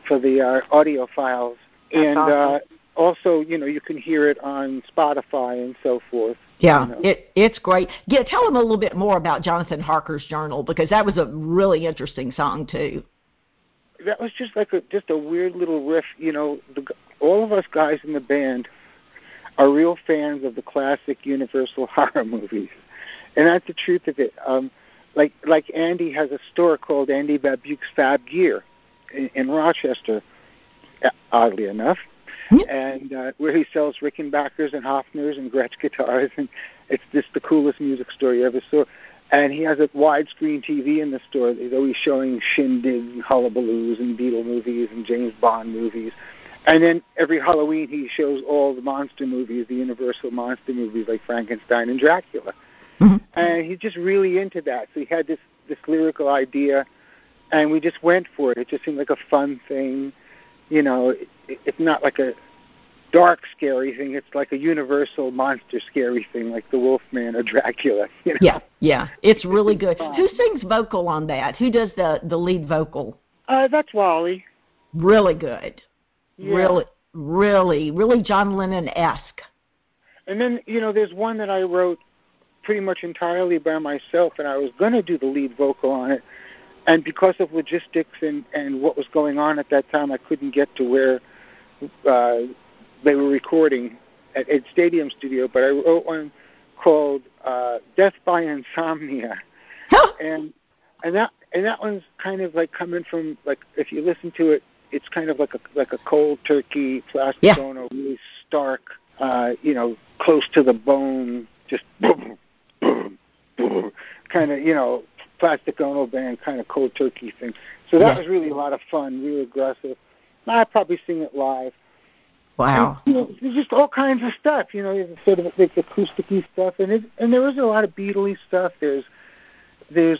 for the audiophiles. And awesome. Also, you know, you can hear it on Spotify and so forth. Yeah, you know. It's great. Yeah, tell them a little bit more about Jonathan Harker's Journal, because that was a really interesting song too. That was just like a weird little riff, you know. All of us guys in the band are real fans of the classic Universal horror movies, and that's the truth of it. Like Andy has a store called Andy Babiuk's Fab Gear in Rochester, oddly enough, and where he sells Rickenbackers and Hofners and Gretsch guitars, and it's just the coolest music store you ever saw. And he has a widescreen TV in the store. He's always showing Shindig and Hullabaloos and Beatle movies and James Bond movies. And then every Halloween he shows all the monster movies, the Universal monster movies like Frankenstein and Dracula. And he's just really into that. So he had this lyrical idea, and we just went for it. It just seemed like a fun thing. You know, it's not like a dark, scary thing. It's like a universal monster, scary thing, like the Wolfman or Dracula. You know? Yeah. It's really good. Who sings vocal on that? Who does the lead vocal? That's Wally. Really good. Yeah. Really John Lennon-esque. And then, you know, there's one that I wrote pretty much entirely by myself, and I was going to do the lead vocal on it, and because of logistics and what was going on at that time, I couldn't get to where they were recording at Stadium Studio, but I wrote one called Death by Insomnia. And that one's kind of like coming from, like, if you listen to it, it's kind of like a cold turkey, plastic sono, really stark, you know, close to the bone, just boom, boom, boom, kind of, you know, plastic ono band, kind of cold turkey thing. So that was really a lot of fun, real aggressive. I'd probably sing it live. Wow. And, you know, there's just all kinds of stuff, you know, sort of like acoustic-y stuff, and there is a lot of Beatle-y stuff. There's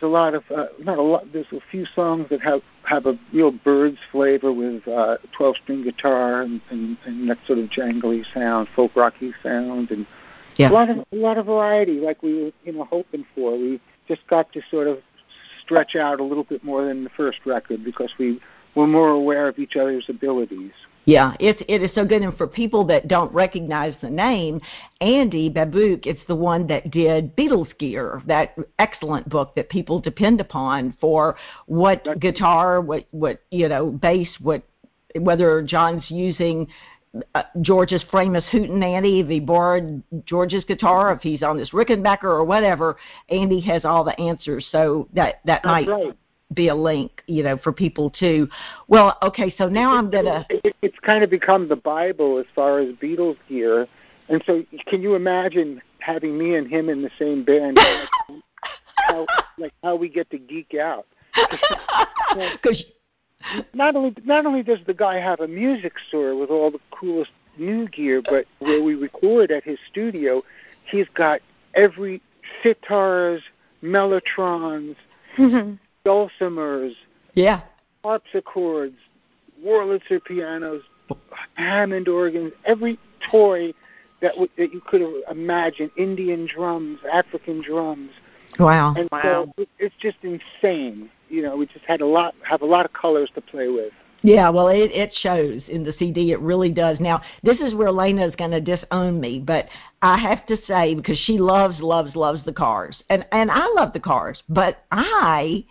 a lot of, not a lot, there's a few songs that have a real Birds flavor with 12-string guitar and that sort of jangly sound, folk rocky sound, and a lot of variety, like we were, you know, hoping for. We just got to sort of stretch out a little bit more than the first record because we were more aware of each other's abilities. Yeah, it is so good. And for people that don't recognize the name, Andy Babiuk is the one that did Beatles Gear, that excellent book that people depend upon for what guitar, what you know, bass, whether John's using George's famous Hootenanny, if he borrowed George's guitar, if he's on his Rickenbacker or whatever, Andy has all the answers. So that might be a link, you know, for people too. Well, okay, so now I'm gonna. It's kind of become the Bible as far as Beatles Gear, and so can you imagine having me and him in the same band? how we get to geek out? Because not only does the guy have a music store with all the coolest new gear, but where we record at his studio, he's got every sitars, mellotrons. Dulcimers, harpsichords, Wurlitzer pianos, Hammond organs, every toy that you could imagine, Indian drums, African drums. Wow. And so it's just insane. You know, we just have a lot of colors to play with. Yeah, well, it shows in the CD. It really does. Now, this is where Lena is going to disown me, but I have to say, because she loves the Cars, and I love the Cars, but I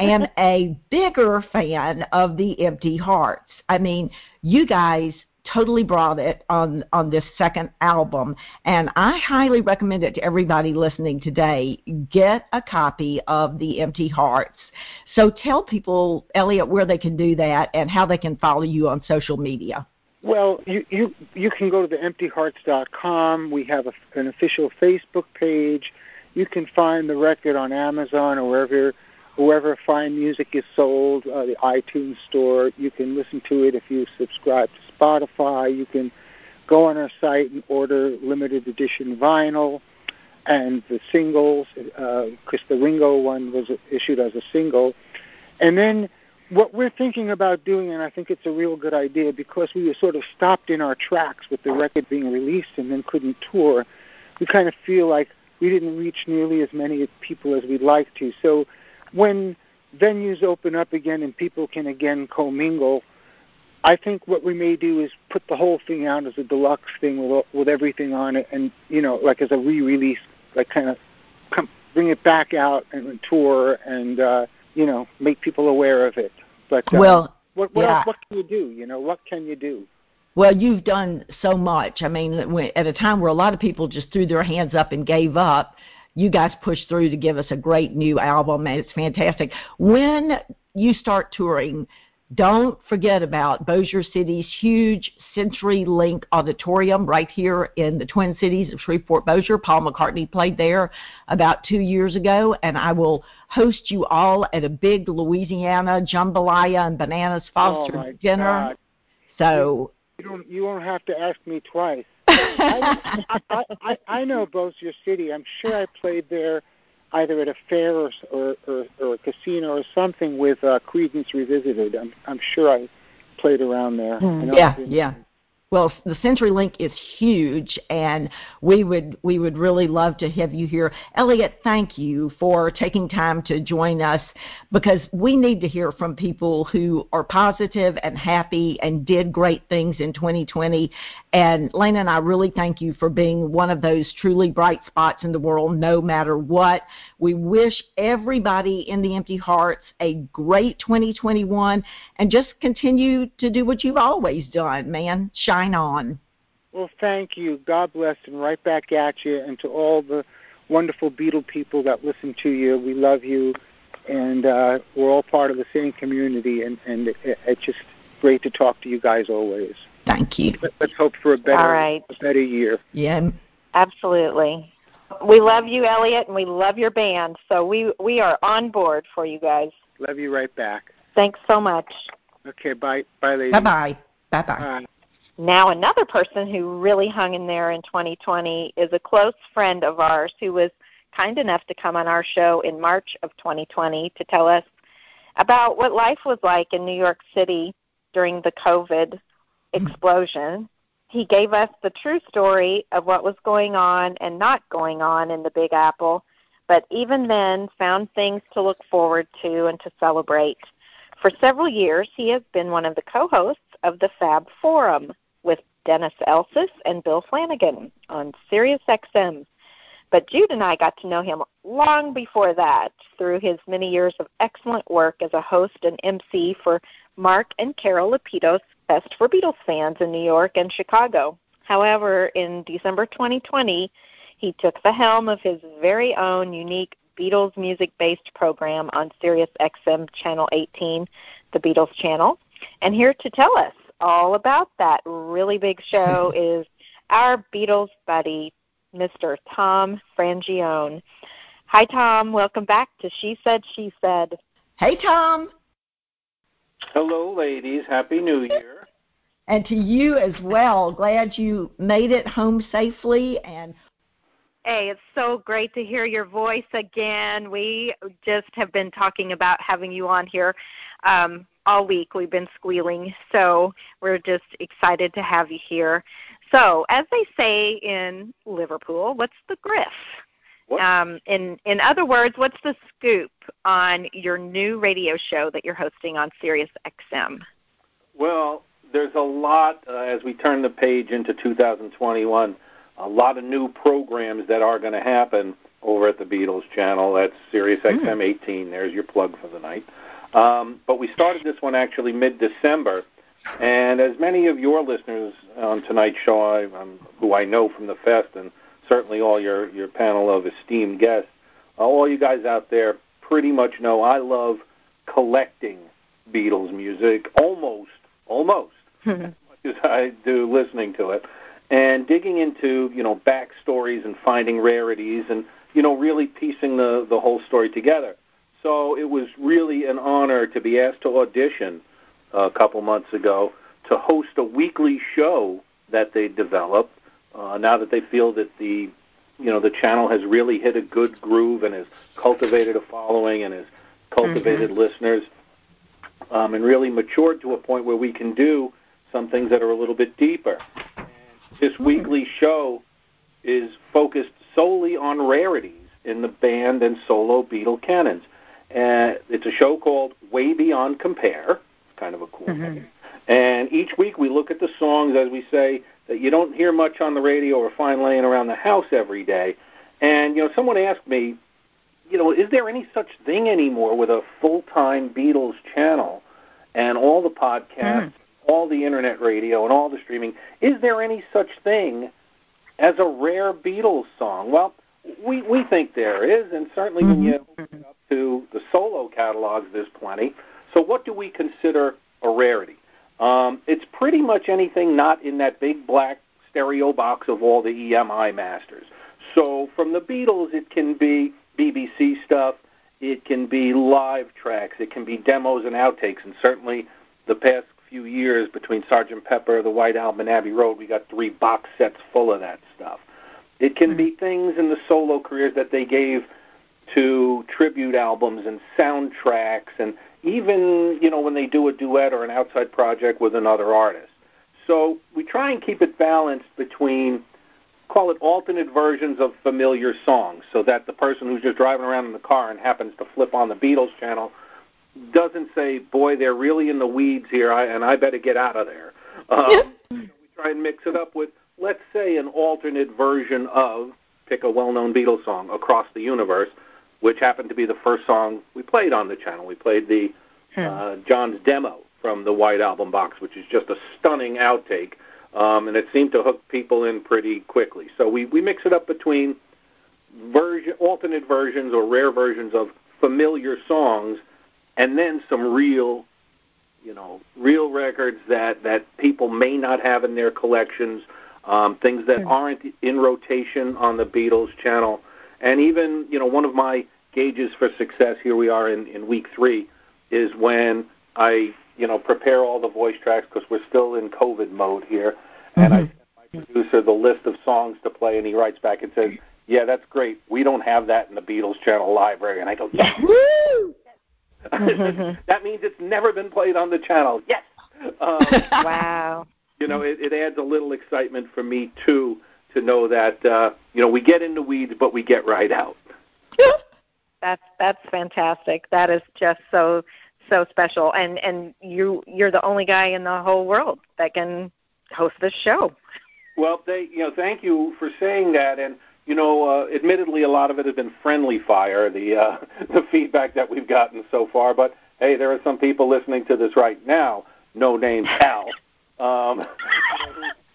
am a bigger fan of the Empty Hearts. I mean, you guys totally brought it on this second album, and I highly recommend it to everybody listening today. Get a copy of The Empty Hearts. So tell people, Elliot, where they can do that and how they can follow you on social media. Well, you can go to theemptyhearts.com. We have an official Facebook page. You can find the record on Amazon or wherever fine music is sold, the iTunes store. You can listen to it if you subscribe to Spotify. You can go on our site and order limited edition vinyl and the singles, because the Ringo one was issued as a single. And then what we're thinking about doing, and I think it's a real good idea, because we were sort of stopped in our tracks with the record being released and then couldn't tour, we kind of feel like we didn't reach nearly as many people as we'd like to. So when venues open up again and people can again commingle, I think what we may do is put the whole thing out as a deluxe thing with everything on it, and, you know, like as a re-release, like kind of bring it back out and tour and, you know, make people aware of it. But what can you do? You know, what can you do? Well, you've done so much. I mean, at a time where a lot of people just threw their hands up and gave up, you guys pushed through to give us a great new album, and it's fantastic. When you start touring, don't forget about Bossier City's huge CenturyLink Auditorium right here in the Twin Cities of Shreveport-Bossier. Paul McCartney played there about 2 years ago, and I will host you all at a big Louisiana jambalaya and bananas foster dinner. God. So you won't have to ask me twice. I know Bossier City. I'm sure I played there either at a fair or a casino or something with Creedence Revisited. I'm sure I played around there. Yeah. Well, the CenturyLink is huge, and we would really love to have you here. Elliot, thank you for taking time to join us, because we need to hear from people who are positive and happy and did great things in 2020. And Lena and I really thank you for being one of those truly bright spots in the world, no matter what. We wish everybody in the Empty Hearts a great 2021, and just continue to do what you've always done, man. Shine on. Well, thank you. God bless, and right back at you. And to all the wonderful Beatle people that listen to you, we love you, and we're all part of the same community, and it's just great to talk to you guys always. Thank you. Let's hope for a better year. Yeah, absolutely. We love you, Elliot, and we love your band, so we are on board for you guys. Love you right back. Thanks so much. Okay, bye, ladies. Bye-bye. Bye-bye. Now another person who really hung in there in 2020 is a close friend of ours who was kind enough to come on our show in March of 2020 to tell us about what life was like in New York City during the COVID explosion. He gave us the true story of what was going on and not going on in the Big Apple, but even then found things to look forward to and to celebrate. For several years, he has been one of the co-hosts of the Fab Forum with Dennis Elsis and Bill Flanagan on SiriusXM. But Jude and I got to know him long before that through his many years of excellent work as a host and MC for Mark and Carol Lepito's Fest for Beatles Fans in New York and Chicago. However, in December 2020, he took the helm of his very own unique Beatles music-based program on SiriusXM Channel 18, the Beatles Channel. And here to tell us all about that really big show is our Beatles buddy, Mr. Tom Frangione. Hi, Tom. Welcome back to She Said, She Said. Hey, Tom. Hello, ladies. Happy New Year. And to you as well. Glad you made it home safely. And hey, it's so great to hear your voice again. We just have been talking about having you on here. All week we've been squealing, so we're just excited to have you here. So, as they say in Liverpool, what's the griff? What? In other words, what's the scoop on your new radio show that you're hosting on SiriusXM? Well, there's a lot, as we turn the page into 2021, a lot of new programs that are going to happen over at the Beatles channel. That's SiriusXM 18. There's your plug for the night. But we started this one actually mid-December, and as many of your listeners on tonight's show, who I know from the fest, and certainly all your panel of esteemed guests, all you guys out there pretty much know I love collecting Beatles music almost as much much as I do listening to it, and digging into, you know, backstories and finding rarities and, you know, really piecing the whole story together. So it was really an honor to be asked to audition a couple months ago to host a weekly show that they developed now that they feel that the, you know, the channel has really hit a good groove and has cultivated a following and has cultivated listeners and really matured to a point where we can do some things that are a little bit deeper. And this weekly show is focused solely on rarities in the band and solo Beatle canons. It's a show called Way Beyond Compare, kind of a cool name. And each week we look at the songs, as we say, that you don't hear much on the radio or find laying around the house every day. And, you know, someone asked me, you know, is there any such thing anymore with a full-time Beatles channel and all the podcasts, all the internet radio and all the streaming? Is there any such thing as a rare Beatles song? Well, we think there is, and certainly when you open it up to the solo catalogs, there's plenty. So what do we consider a rarity? It's pretty much anything not in that big black stereo box of all the EMI masters. So from the Beatles, it can be BBC stuff, it can be live tracks, it can be demos and outtakes, and certainly the past few years between Sgt. Pepper, The White Album, and Abbey Road, we got 3 box sets full of that stuff. It can be things in the solo careers that they gave to tribute albums and soundtracks, and even, you know, when they do a duet or an outside project with another artist. So we try and keep it balanced between, call it alternate versions of familiar songs, so that the person who's just driving around in the car and happens to flip on the Beatles channel doesn't say, boy, they're really in the weeds here, and I better get out of there. So we try and mix it up with, let's say, an alternate version of, pick a well-known Beatles song, Across the Universe, which happened to be the first song we played on the channel. We played the John's demo from the White Album box, which is just a stunning outtake, and it seemed to hook people in pretty quickly. So we mix it up between alternate versions or rare versions of familiar songs and then some real, you know, real records that people may not have in their collections, things that aren't in rotation on the Beatles channel. And even, you know, one of my gauges for success, here we are in week 3, is when I, you know, prepare all the voice tracks because we're still in COVID mode here. And I send my producer the list of songs to play, and he writes back and says, yeah, that's great. We don't have that in the Beatles channel library. And I go, yes! Woo! That means it's never been played on the channel. Yes! Wow. You know, it adds a little excitement for me, too, to know that, you know, we get in the weeds, but we get right out. That's fantastic. That is just so special. And you're the only guy in the whole world that can host this show. Well, thank you for saying that. And, you know, admittedly, a lot of it has been friendly fire, the feedback that we've gotten so far. But, hey, there are some people listening to this right now, no name Al,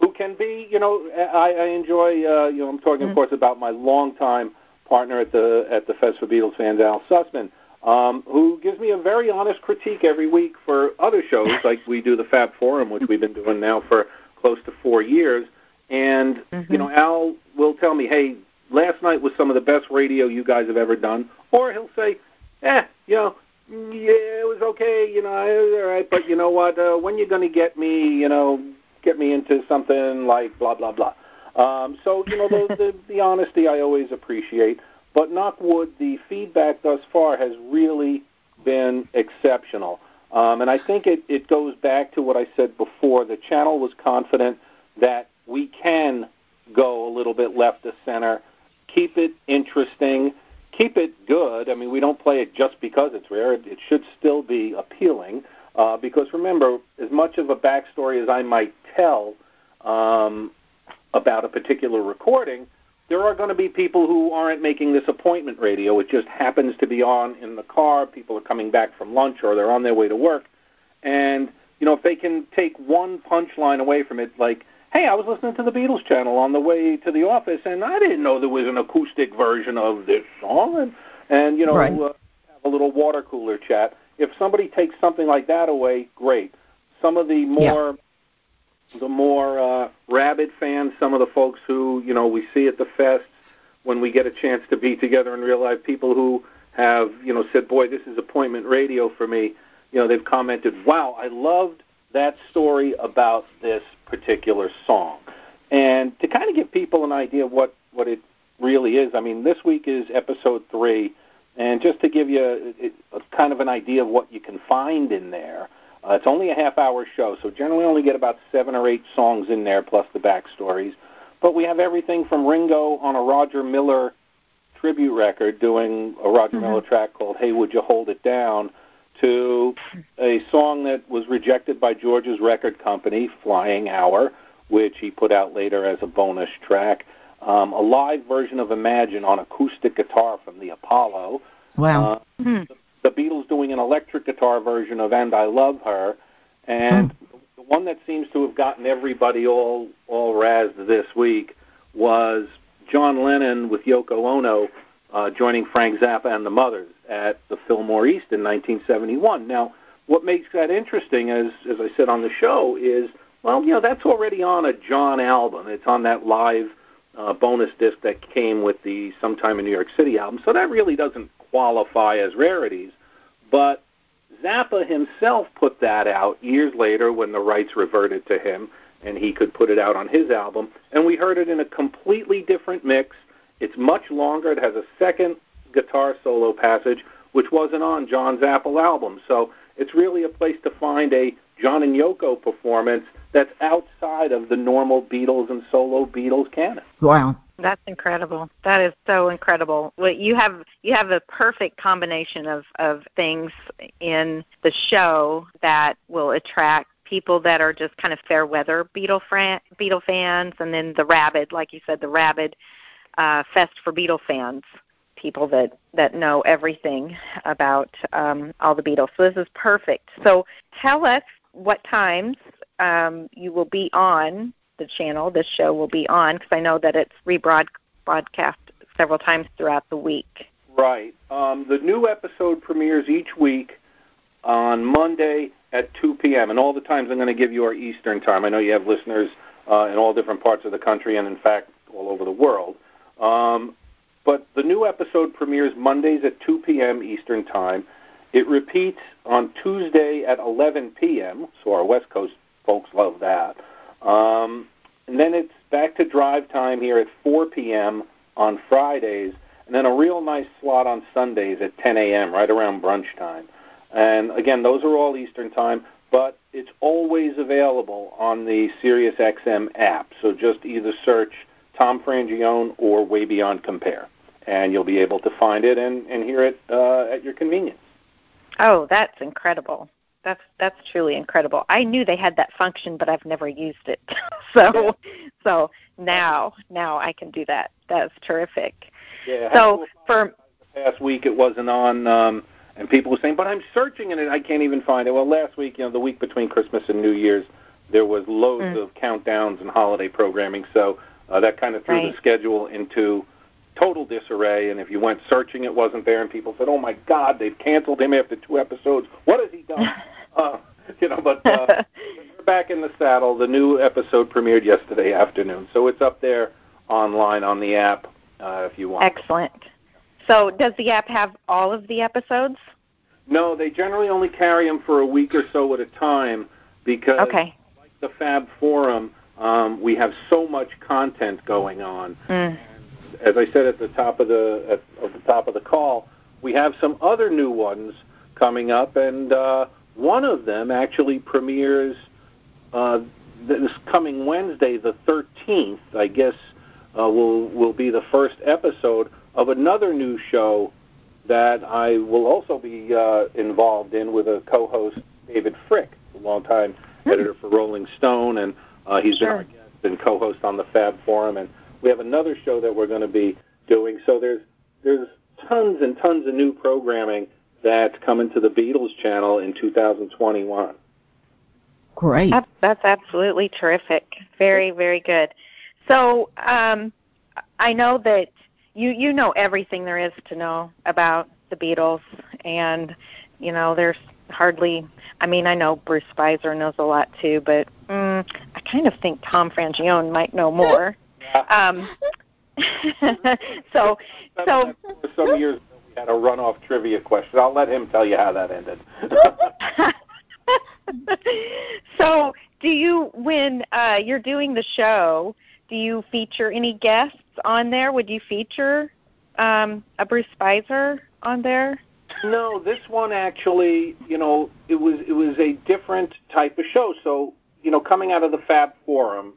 who can be, you know, I enjoy, you know, I'm talking, of course, about my longtime partner at the Fest for Beatles Fans, Al Sussman, who gives me a very honest critique every week for other shows, like we do the Fab Forum, which we've been doing now for close to 4 years. And, you know, Al will tell me, hey, last night was some of the best radio you guys have ever done. Or he'll say, you know, yeah, it was okay, you know, it was all right, but you know what, when you going to get me, you know, into something like blah, blah, blah. So, you know, the honesty I always appreciate. But knock wood, the feedback thus far has really been exceptional. And I think it goes back to what I said before. The channel was confident that we can go a little bit left to center, keep it interesting, keep it good. I mean, we don't play it just because it's rare. It should still be appealing. Because remember, as much of a backstory as I might tell about a particular recording, there are going to be people who aren't making this appointment radio. It just happens to be on in the car. People are coming back from lunch or they're on their way to work. And, you know, if they can take one punchline away from it, like, hey, I was listening to the Beatles channel on the way to the office, and I didn't know there was an acoustic version of this song. And you know, have a little water cooler chat. If somebody takes something like that away, great. Some of the more the more rabid fans, some of the folks who, you know, we see at the fest when we get a chance to be together in real life, people who have, you know, said, boy, this is appointment radio for me. You know, they've commented, wow, I loved that story about this particular song. And to kind of give people an idea of what it really is, I mean, this week is episode 3, and just to give you a kind of an idea of what you can find in there, it's only a half-hour show, so generally only get about 7 or 8 songs in there, plus the backstories. But we have everything from Ringo on a Roger Miller tribute record doing a Roger Miller track called Hey, Would You Hold It Down, to a song that was rejected by George's record company, Flying Hour, which he put out later as a bonus track, a live version of Imagine on acoustic guitar from the Apollo. Wow. The Beatles doing an electric guitar version of And I Love Her, and the one that seems to have gotten everybody all razzed this week was John Lennon with Yoko Ono joining Frank Zappa and the Mothers at the Fillmore East in 1971. Now, what makes that interesting, as I said on the show, is, well, you know, that's already on a John album. It's on that live bonus disc that came with the Sometime in New York City album, so that really doesn't qualify as rarities. But Zappa himself put that out years later when the rights reverted to him, and he could put it out on his album. And we heard it in a completely different mix. It's much longer. It has a second guitar solo passage, which wasn't on John's Apple album. So it's really a place to find a John and Yoko performance that's outside of the normal Beatles and solo Beatles canon. Wow. That's incredible. That is so incredible. Well, you have a perfect combination of things in the show that will attract people that are just kind of fair weather Beatle fans, and then the rabid, like you said, the rabid fest for Beatle fans, people that know everything about all the Beatles. So this is perfect. So tell us what times you will be on the channel, this show will be on, because I know that it's rebroadcast several times throughout the week. Right. The new episode premieres each week on Monday at 2 p.m., and all the times I'm going to give you are Eastern time. I know you have listeners in all different parts of the country and, in fact, all over the world. But the new episode premieres Mondays at 2 p.m. Eastern Time. It repeats on Tuesday at 11 p.m., so our West Coast folks love that. And then it's back to drive time here at 4 p.m. on Fridays, and then a real nice slot on Sundays at 10 a.m., right around brunch time. And, again, those are all Eastern Time, but it's always available on the SiriusXM app, so just either search Tom Frangione or Way Beyond Compare, and you'll be able to find it and hear it at your convenience. Oh, that's incredible. That's truly incredible. I knew they had that function, but I've never used it. So now I can do that. That's terrific. Yeah, so for the past week it wasn't on, and people were saying, but I'm searching and I can't even find it. Well, last week, you know, the week between Christmas and New Year's, there was loads of countdowns and holiday programming, so that kind of threw the schedule into total disarray, and if you went searching, it wasn't there, and people said, oh, my God, they've canceled him after 2 episodes. What has he done? But we're back in the saddle. The new episode premiered yesterday afternoon, so it's up there online on the app if you want. Excellent. So does the app have all of the episodes? No, they generally only carry them for a week or so at a time because, like the Fab Forum, we have so much content going on. And as I said at the top of the call, we have some other new ones coming up, and one of them actually premieres this coming Wednesday, the 13th. I guess will be the first episode of another new show that I will also be involved in with a co-host, David Frick, a longtime editor for Rolling Stone, and he's been our guest and co-host on the Fab Forum, and we have another show that we're going to be doing. So there's tons and tons of new programming that's coming to the Beatles channel in 2021. Great. That's absolutely terrific. Very, very good. So I know that you know everything there is to know about the Beatles, and, you know, there's hardly, I mean, I know Bruce Spicer knows a lot too, but I kind of think Tom Frangione might know more. So for some years ago we had a runoff trivia question. I'll let him tell you how that ended. So do you, when you're doing the show, do you feature any guests on there? Would you feature a Bruce Spicer on there? No, this one actually, you know, it was a different type of show. So, you know, coming out of the Fab Forum,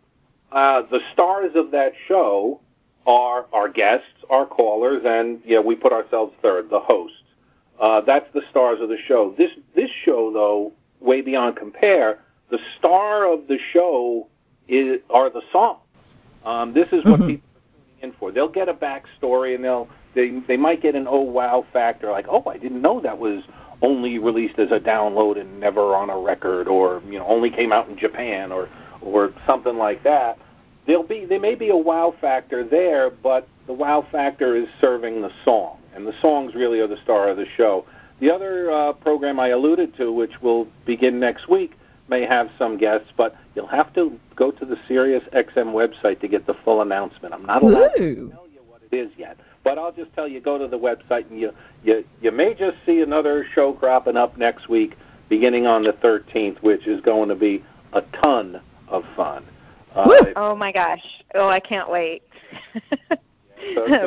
the stars of that show are our guests, our callers, and, you know, we put ourselves third, the host. That's the stars of the show. This show, though, way beyond compare, the star of the show are the songs. This is what people are tuning in for. They'll get a backstory, and they might get an oh wow factor, like, oh, I didn't know that was only released as a download and never on a record, or, you know, only came out in Japan, or something like that. There may be a wow factor there, but the wow factor is serving the song, and the songs really are the star of the show. The other program I alluded to, which will begin next week, may have some guests, but you'll have to go to the SiriusXM website to get the full announcement. I'm not allowed to tell you what it is yet, but I'll just tell you, go to the website, and you may just see another show cropping up next week, beginning on the 13th, which is going to be a ton of fun. Oh my gosh. Oh, I can't wait.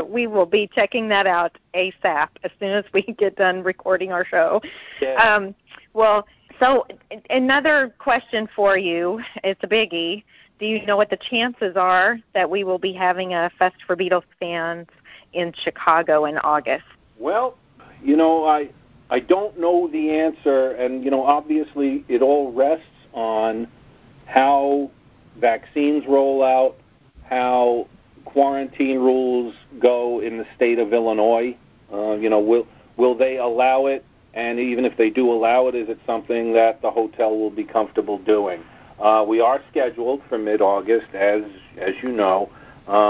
We will be checking that out ASAP as soon as we get done recording our show. Yeah. Well, so another question for you. It's a biggie. Do you know what the chances are that we will be having a Fest for Beatles fans in Chicago in August? Well, you know, I don't know the answer, and, you know, obviously it all rests on how vaccines roll out, how quarantine rules go in the state of Illinois. You know, will they allow it? And even if they do allow it, is it something that the hotel will be comfortable doing? We are scheduled for mid-August, as you know.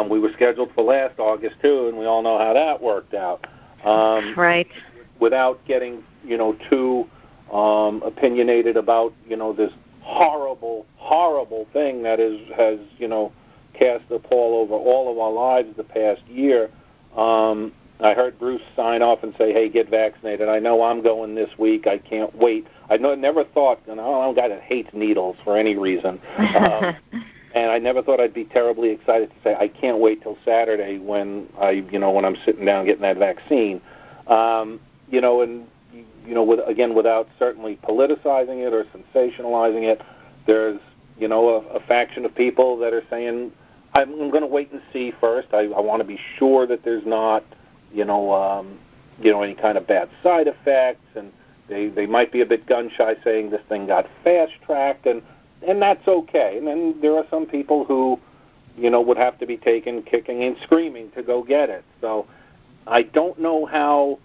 We were scheduled for last August, too, and we all know how that worked out. Right. Without getting, you know, too opinionated about, you know, this horrible, horrible thing that has, you know, cast a pall over all of our lives the past year. I heard Bruce sign off and say, hey, get vaccinated. I know I'm going this week. I can't wait. I never thought, and I'm a guy that hates needles for any reason, and I never thought I'd be terribly excited to say, I can't wait till Saturday when I'm sitting down getting that vaccine. You know, and, you know, without certainly politicizing it or sensationalizing it, there's, you know, a faction of people that are saying, I'm going to wait and see first. I want to be sure that there's not, you know, any kind of bad side effects, and they might be a bit gun-shy saying this thing got fast-tracked, and that's okay. And then there are some people who, you know, would have to be taken kicking and screaming to go get it. So I don't know how,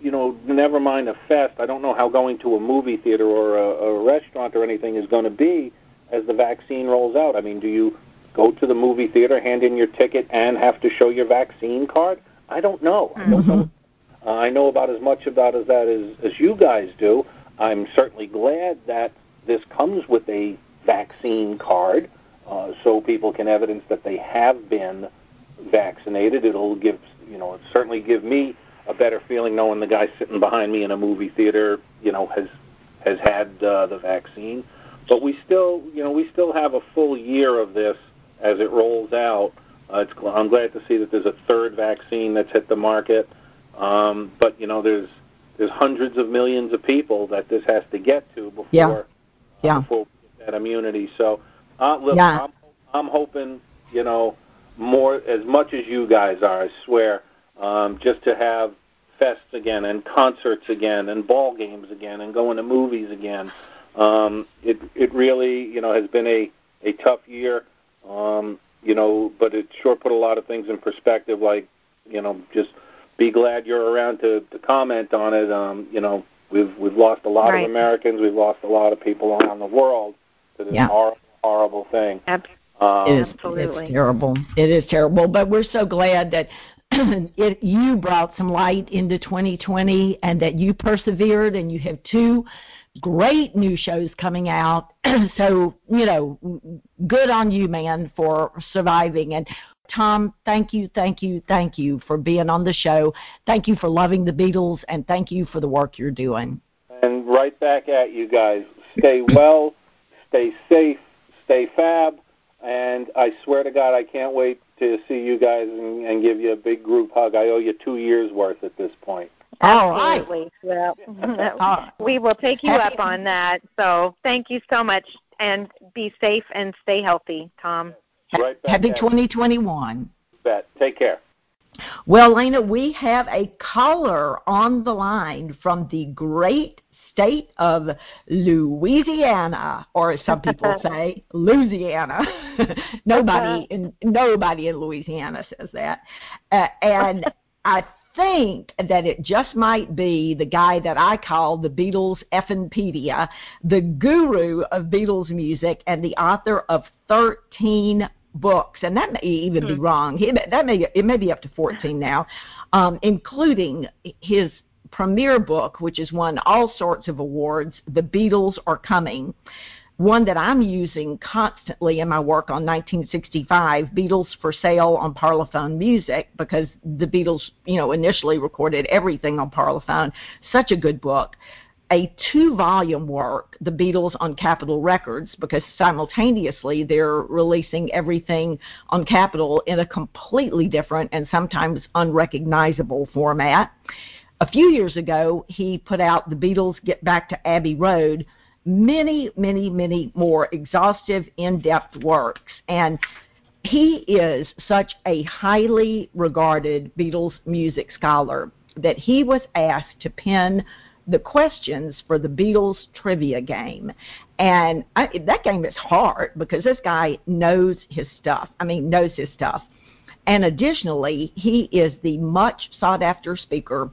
you know, never mind a fest, I don't know how going to a movie theater or a restaurant or anything is going to be as the vaccine rolls out. I mean, do you go to the movie theater, hand in your ticket, and have to show your vaccine card? I don't know. I don't know. I know about as much about that as you guys do. I'm certainly glad that this comes with a vaccine card, so people can evidence that they have been vaccinated. It'll give, you know, it certainly give me a better feeling knowing the guy sitting behind me in a movie theater, you know, has had the vaccine. But we still, you know, have a full year of this as it rolls out. I'm glad to see that there's a third vaccine that's hit the market. But, you know, there's hundreds of millions of people that this has to get to before, before we get that immunity. So I'm hoping, you know, more as much as you guys are, I swear, just to have fests again and concerts again and ball games again and going to movies again. It really, you know, has been a tough year. You know, but it sure put a lot of things in perspective, like, you know, just be glad you're around to comment on it. You know, we've lost a lot of Americans. We've lost a lot of people around the world to this horrible, horrible thing. Absolutely. It's terrible. It is terrible. But we're so glad that you brought some light into 2020 and that you persevered, and you have two great new shows coming out. So, you know, good on you, man, for surviving. And Tom, thank you for being on the show. Thank you for loving the Beatles, and thank you for the work you're doing. And right back at you guys. Stay well, stay safe, stay fab, and I swear to God, I can't wait to see you guys and give you a big group hug. I owe you 2 years' worth at this point. Absolutely. All right. Well, we will take you up on that. So thank you so much, and be safe and stay healthy, Tom. Right back. Happy 2021. Bet. Take care. Well, Lena, we have a caller on the line from the great state of Louisiana, or as some people say, Louisiana. nobody in Louisiana says that. And I think that it just might be the guy that I call the Beatles Effingpedia, the guru of Beatles music and the author of 13 books, and that may even be wrong. It may be up to 14 now, including his premier book, which has won all sorts of awards, The Beatles Are Coming, one that I'm using constantly in my work on 1965, Beatles for Sale on Parlophone Music, because the Beatles, you know, initially recorded everything on Parlophone. Such a good book. A 2-volume work, The Beatles on Capitol Records, because simultaneously they're releasing everything on Capitol in a completely different and sometimes unrecognizable format. A few years ago, he put out The Beatles Get Back to Abbey Road, many more exhaustive, in-depth works. And he is such a highly regarded Beatles music scholar that he was asked to pen the questions for the Beatles trivia game. And that game is hard because this guy knows his stuff. And additionally, he is the much sought-after speaker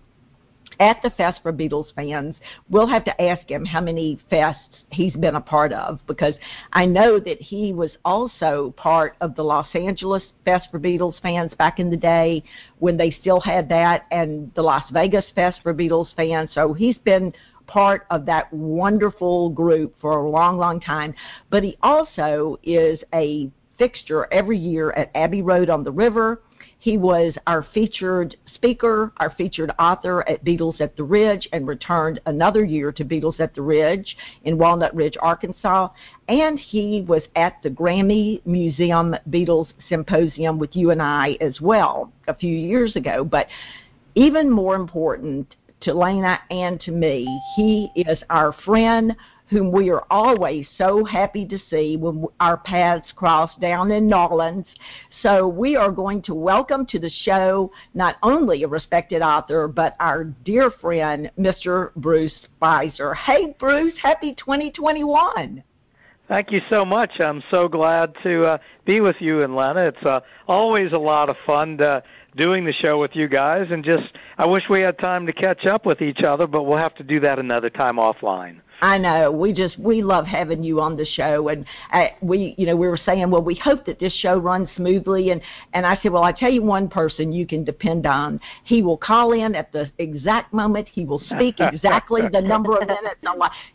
at the Fest for Beatles fans. We'll have to ask him how many fests he's been a part of, because I know that he was also part of the Los Angeles Fest for Beatles fans back in the day when they still had that, and the Las Vegas Fest for Beatles fans. So he's been part of that wonderful group for a long, long time. But he also is a fixture every year at Abbey Road on the River. He was our featured speaker, our featured author at Beatles at the Ridge, and returned another year to Beatles at the Ridge in Walnut Ridge, Arkansas. And he was at the Grammy Museum Beatles Symposium with you and I as well a few years ago. But even more important to Lena and to me, he is our friend whom we are always so happy to see when our paths cross down in New Orleans. So we are going to welcome to the show not only a respected author, but our dear friend, Mr. Bruce Spicer. Hey, Bruce, happy 2021. Thank you so much. I'm so glad to be with you and Lena. It's always a lot of fun doing the show with you guys, and just I wish we had time to catch up with each other, but we'll have to do that another time offline. I know. We love having you on the show, and we were saying, well, we hope that this show runs smoothly, and I said, well, I tell you one person you can depend on. He will call in at the exact moment. He will speak exactly the number of minutes.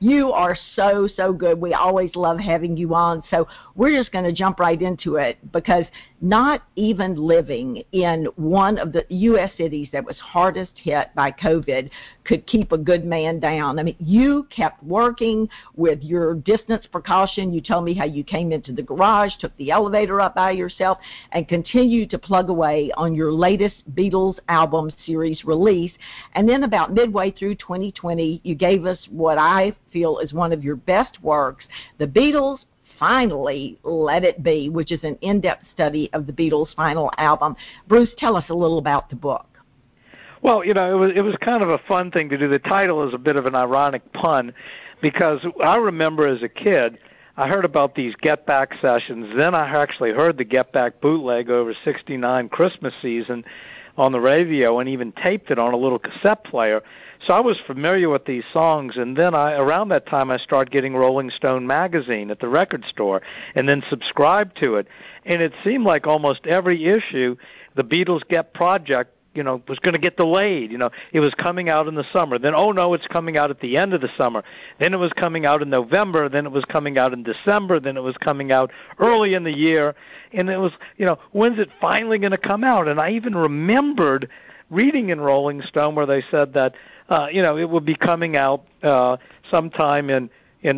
You are so good. We always love having you on. So we're just going to jump right into it, because not even living in one of the U.S. cities that was hardest hit by COVID could keep a good man down. I mean, you kept working with your distance precaution. You told me how you came into the garage, took the elevator up by yourself, and continued to plug away on your latest Beatles album series release. And then about midway through 2020, you gave us what I feel is one of your best works, The Beatles Finally Let It Be, which is an in-depth study of the Beatles' final album. Bruce, tell us a little about the book. Well, you know, it was kind of a fun thing to do. The title is a bit of an ironic pun, because I remember as a kid, I heard about these Get Back sessions. Then I actually heard the Get Back bootleg over 69 Christmas season on the radio, and even taped it on a little cassette player. So I was familiar with these songs, and then around that time I started getting Rolling Stone magazine at the record store, and then subscribed to it. And it seemed like almost every issue, the Beatles Get Project was going to get delayed. It was coming out in the summer. Then, oh, no, it's coming out at the end of the summer. Then it was coming out in November. Then it was coming out in December. Then it was coming out early in the year. And it was, when's it finally going to come out? And I even remembered reading in Rolling Stone where they said that, it would be coming out sometime in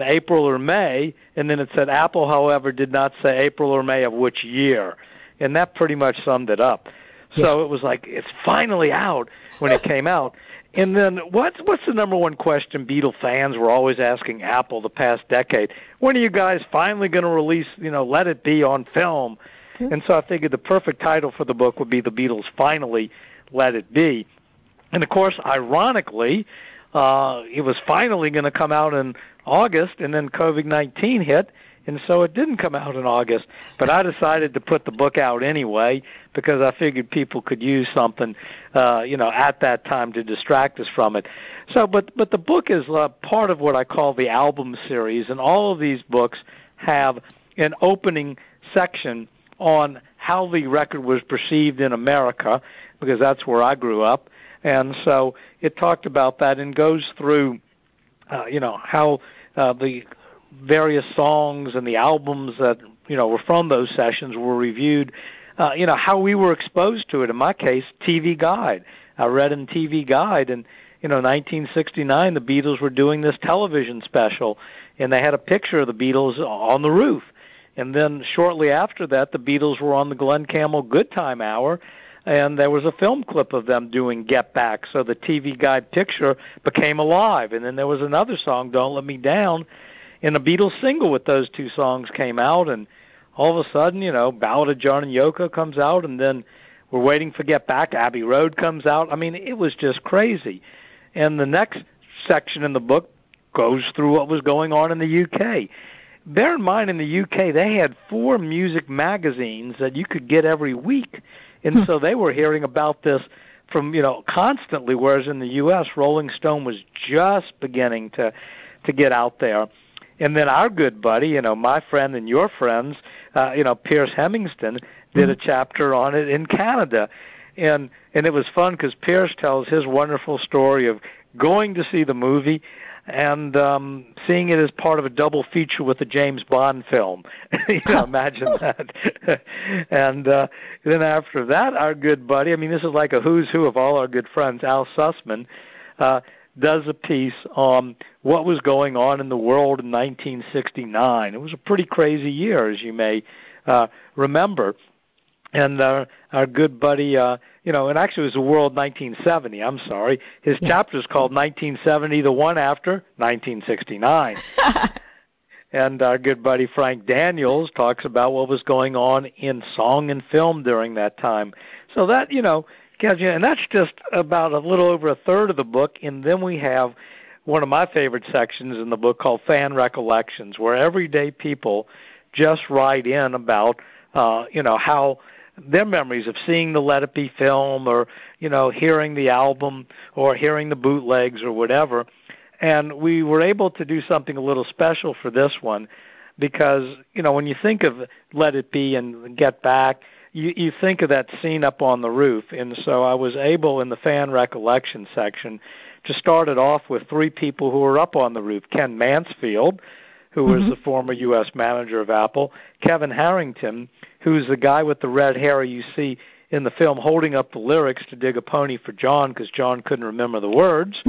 April or May. And then it said Apple, however, did not say April or May of which year. And that pretty much summed it up. So it was like, it's finally out when it came out. And then what's the number one question Beatle fans were always asking Apple the past decade? When are you guys finally going to release, Let It Be on film? And so I figured the perfect title for the book would be The Beatles Finally Let It Be. And, of course, ironically, it was finally going to come out in August, and then COVID-19 hit. And so it didn't come out in August, but I decided to put the book out anyway because I figured people could use something, at that time to distract us from it. So, but the book is part of what I call the album series, and all of these books have an opening section on how the record was perceived in America, because that's where I grew up, and so it talked about that and goes through, how the various songs and the albums that, were from those sessions were reviewed, how we were exposed to it. In my case, TV Guide. I read in TV Guide, and, 1969, the Beatles were doing this television special, and they had a picture of the Beatles on the roof. And then shortly after that, the Beatles were on the Glen Campbell Good Time Hour, and there was a film clip of them doing Get Back. So the TV Guide picture became alive. And then there was another song, Don't Let Me Down, and a Beatles single with those two songs came out, and all of a sudden, Ballad of John and Yoko comes out, and then we're waiting for Get Back, Abbey Road comes out. I mean, it was just crazy. And the next section in the book goes through what was going on in the UK. Bear in mind, in the UK, they had 4 music magazines that you could get every week, and so they were hearing about this from, constantly, whereas in the U.S., Rolling Stone was just beginning to get out there. And then our good buddy, my friend and your friends, Pierce Hemmingston did a chapter on it in Canada. And it was fun because Pierce tells his wonderful story of going to see the movie and seeing it as part of a double feature with a James Bond film. Imagine that. And then after that, our good buddy, this is like a who's who of all our good friends, Al Sussman, does a piece on what was going on in the world in 1969. It was a pretty crazy year, as you may remember. And our good buddy, and actually it was the world 1970, I'm sorry. His chapter is called 1970, the one after 1969. And our good buddy Frank Daniels talks about what was going on in song and film during that time. So that, and that's just about a little over a third of the book, and then we have one of my favorite sections in the book called Fan Recollections, where everyday people just write in about, how their memories of seeing the Let It Be film or, hearing the album or hearing the bootlegs or whatever. And we were able to do something a little special for this one because, when you think of Let It Be and Get Back, you think of that scene up on the roof, and so I was able, in the fan recollection section, to start it off with 3 people who were up on the roof. Ken Mansfield, who was the former U.S. manager of Apple, Kevin Harrington, who's the guy with the red hair you see in the film holding up the lyrics to Dig a Pony for John because John couldn't remember the words,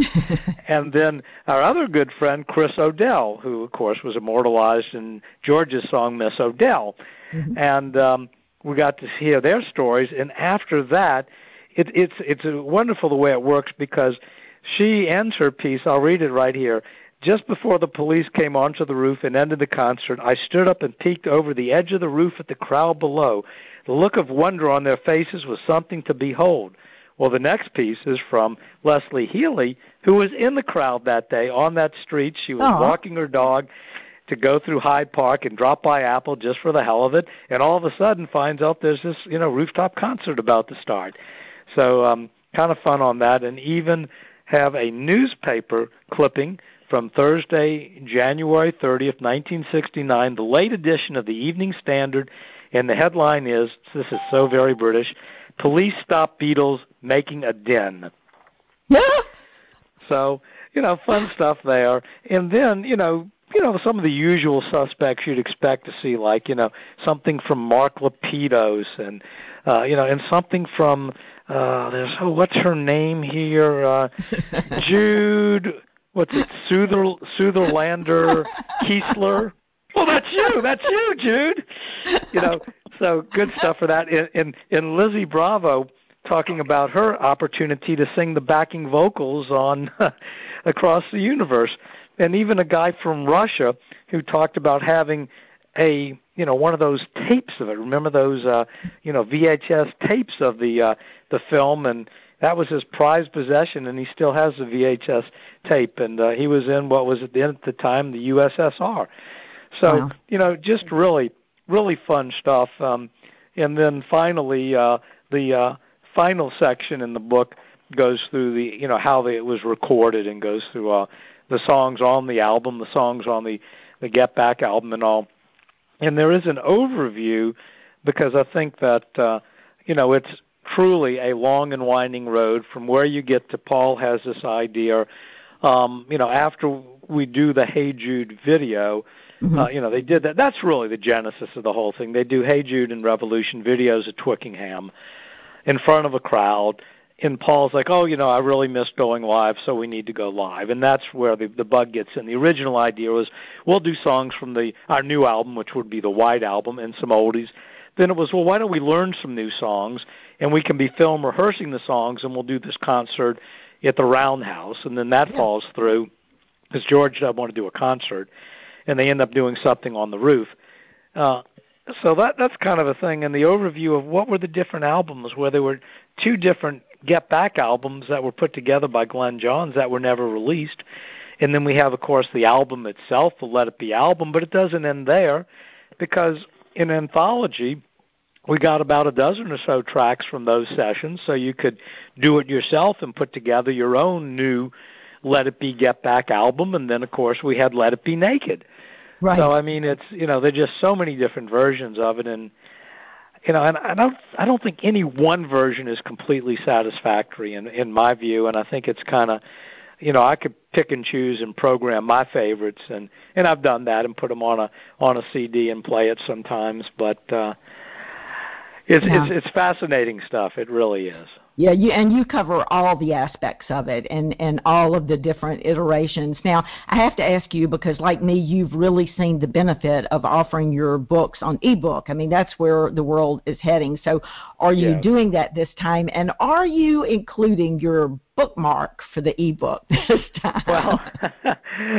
and then our other good friend, Chris O'Dell, who, of course, was immortalized in George's song, Miss O'Dell, and... we got to hear their stories, and after that, it's wonderful the way it works because she ends her piece, I'll read it right here, just before the police came onto the roof and ended the concert, I stood up and peeked over the edge of the roof at the crowd below. The look of wonder on their faces was something to behold. Well, the next piece is from Leslie Healy, who was in the crowd that day on that street. She was walking her dog to go through Hyde Park and drop by Apple just for the hell of it, and all of a sudden finds out there's this, rooftop concert about to start. So kind of fun on that, and even have a newspaper clipping from Thursday, January 30th, 1969, the late edition of the Evening Standard, and the headline is, this is so very British, Police Stop Beatles Making a Den. So, you know, fun stuff there. And then, you know, some of the usual suspects you'd expect to see, like, you know, something from Mark Lapidos and, you know, and something from, there's, oh, what's her name here? Jude, what's it, Sutherlander Kessler? Well, that's you, Jude. You know, so good stuff for that. And Lizzie Bravo talking about her opportunity to sing the backing vocals on Across the Universe. And even a guy from Russia who talked about having a, you know, one of those tapes of it. Remember those, you know, VHS tapes of the film? And that was his prized possession, and he still has the VHS tape. And he was in what was at the time the USSR. So, wow. You know, just really, really fun stuff. And then finally, the final section in the book goes through the, you know, how it was recorded and goes through the songs on the album, the songs on the Get Back album and all. And there is an overview because I think that, you know, it's truly a long and winding road from where you get to Paul has this idea. You know, after we do the Hey Jude video, you know, they did that. That's really the genesis of the whole thing. They do Hey Jude and Revolution videos at Twickenham in front of a crowd. And Paul's like, oh, you know, I really miss going live, so we need to go live. And that's where the bug gets in. The original idea was we'll do songs from our new album, which would be the White Album, and some oldies. Then it was, well, why don't we learn some new songs, and we can be film rehearsing the songs, and we'll do this concert at the Roundhouse. And then that falls through because George doesn't want to do a concert, and they end up doing something on the roof. So that's kind of a thing. And the overview of what were the different albums, where there were two different Get Back albums that were put together by Glenn Johns that were never released. And then we have, of course, the album itself, the Let It Be album, but it doesn't end there because in anthology, we got about a dozen or so tracks from those sessions, so you could do it yourself and put together your own new Let It Be Get Back album. And then, of course, we had Let It Be Naked. Right. So, I mean, it's, you know, there are just so many different versions of it. And, you know, and I don't think any one version is completely satisfactory in my view. And I think it's kind of, you know, I could pick and choose and program my favorites. And I've done that and put them on a CD and play it sometimes. But it's fascinating stuff. It really is. Yeah, you cover all the aspects of it and all of the different iterations. Now, I have to ask you because, like me, you've really seen the benefit of offering your books on ebook. I mean, that's where the world is heading. So are you doing that this time? And are you including your bookmark for the ebook this time? Well,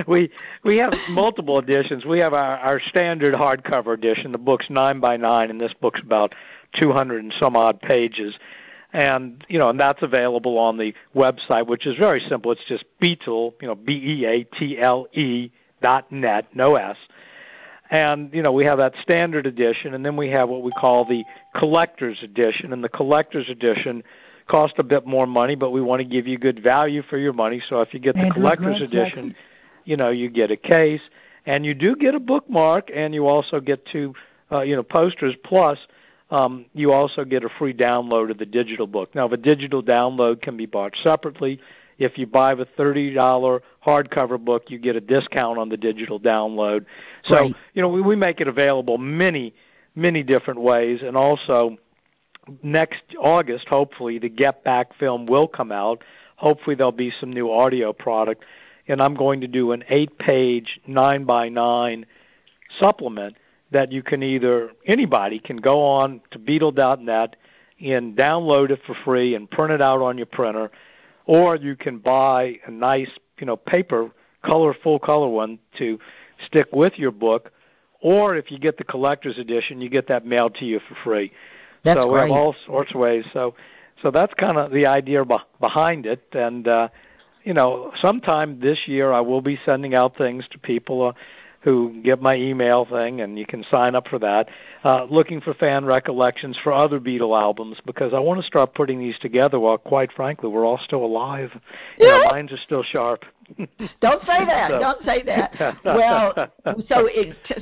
we have multiple editions. We have our standard hardcover edition. The book's 9x9, and this book's about 200 and some odd pages. And, you know, and that's available on the website, which is very simple. It's just Beatle, you know, BEATLE.net, no S. And, you know, we have that standard edition, and then we have what we call the collector's edition. And the collector's edition costs a bit more money, but we want to give you good value for your money. So if you get the collector's edition, you know, you get a case, and you do get a bookmark, and you also get two, you know, posters plus. You also get a free download of the digital book. Now, the digital download can be bought separately. If you buy the $30 hardcover book, you get a discount on the digital download. So, right. You know, we make it available many, many different ways. And also, next August, hopefully, the Get Back film will come out. Hopefully, there'll be some new audio product. And I'm going to do an 8-page, 9x9 supplement that you can anybody can go on to Beatle.net and download it for free and print it out on your printer, or you can buy a nice, you know, paper, full color one to stick with your book, or if you get the collector's edition, you get that mailed to you for free. That's so great. We have all sorts of ways. So that's kind of the idea behind it, and, you know, sometime this year I will be sending out things to people, who get my email thing, and you can sign up for that, looking for fan recollections for other Beatle albums, because I want to start putting these together while, quite frankly, we're all still alive. You know, minds are still sharp. Don't say that. So. Don't say that. Well, so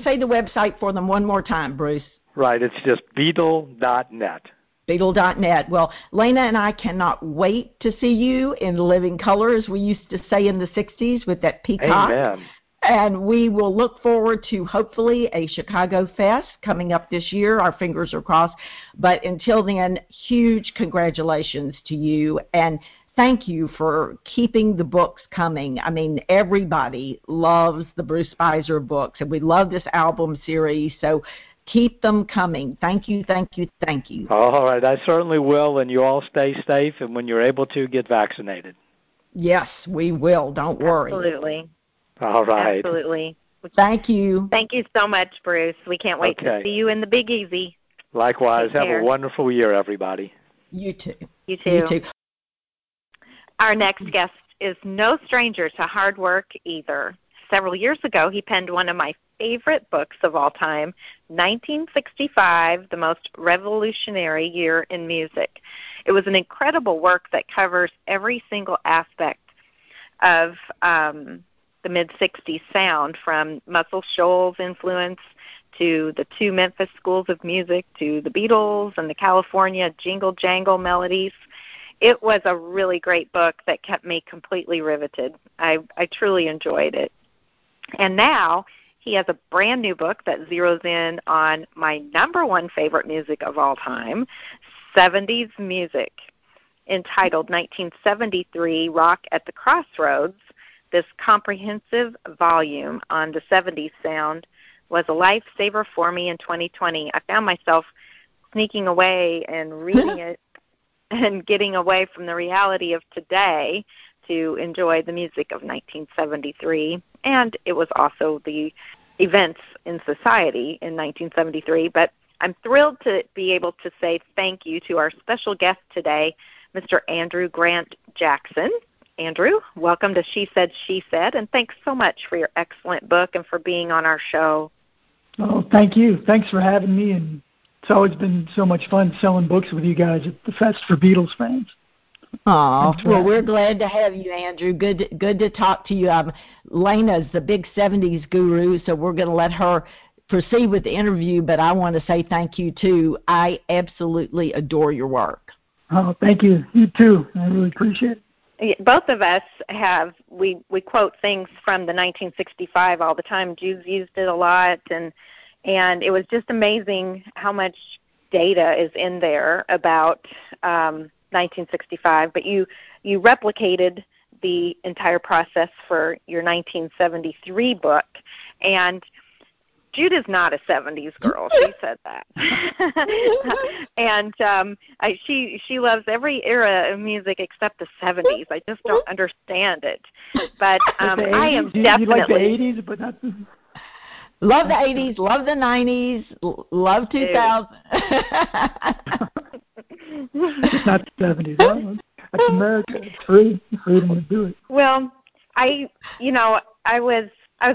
say the website for them one more time, Bruce. Right. It's just Beatle.net. Beagle.net. Well, Lena and I cannot wait to see you in living color, as we used to say in the 60s with that peacock. Amen. And we will look forward to, hopefully, a Chicago Fest coming up this year. Our fingers are crossed. But until then, huge congratulations to you. And thank you for keeping the books coming. I mean, everybody loves the Bruce Spicer books, and we love this album series. So keep them coming. Thank you, thank you, thank you. All right. I certainly will, and you all stay safe, and when you're able to, get vaccinated. Yes, we will. Don't worry. Absolutely. All right. Absolutely. Thank you. Thank you so much, Bruce. We can't wait to see you in the Big Easy. Likewise. Have a wonderful year, everybody. You too. You too. You too. Our next guest is no stranger to hard work either. Several years ago, he penned one of my favorite books of all time, 1965, The Most Revolutionary Year in Music. It was an incredible work that covers every single aspect of the mid-'60s sound, from Muscle Shoals influence to the two Memphis schools of music to the Beatles and the California Jingle Jangle melodies. It was a really great book that kept me completely riveted. I truly enjoyed it. And now he has a brand new book that zeroes in on my number one favorite music of all time, 70s music, entitled 1973 Rock at the Crossroads. This comprehensive volume on the 70s sound was a lifesaver for me in 2020. I found myself sneaking away and reading it and getting away from the reality of today to enjoy the music of 1973. And it was also the events in society in 1973. But I'm thrilled to be able to say thank you to our special guest today, Mr. Andrew Grant Jackson. Andrew, welcome to She Said, and thanks so much for your excellent book and for being on our show. Oh, thank you. Thanks for having me, and it's always been so much fun selling books with you guys at the Fest for Beatles fans. Oh, well, we're glad to have you, Andrew. Good to talk to you. Lena's the big 70s guru, so we're going to let her proceed with the interview, but I want to say thank you, too. I absolutely adore your work. Oh, thank you. You, too. I really appreciate it. Both of us have, we quote things from the 1965 all the time. Jude's used it a lot, and it was just amazing how much data is in there about 1965. But you replicated the entire process for your 1973 book, and Jude is not a 70s girl. She said that. And she loves every era of music except the 70s. I just don't understand it. But I am definitely... You like the 80s, but not the... Love the 80s, love the 90s, love 2000. Not the 70s. That's America. It's free. We don't want to do it. Well, I was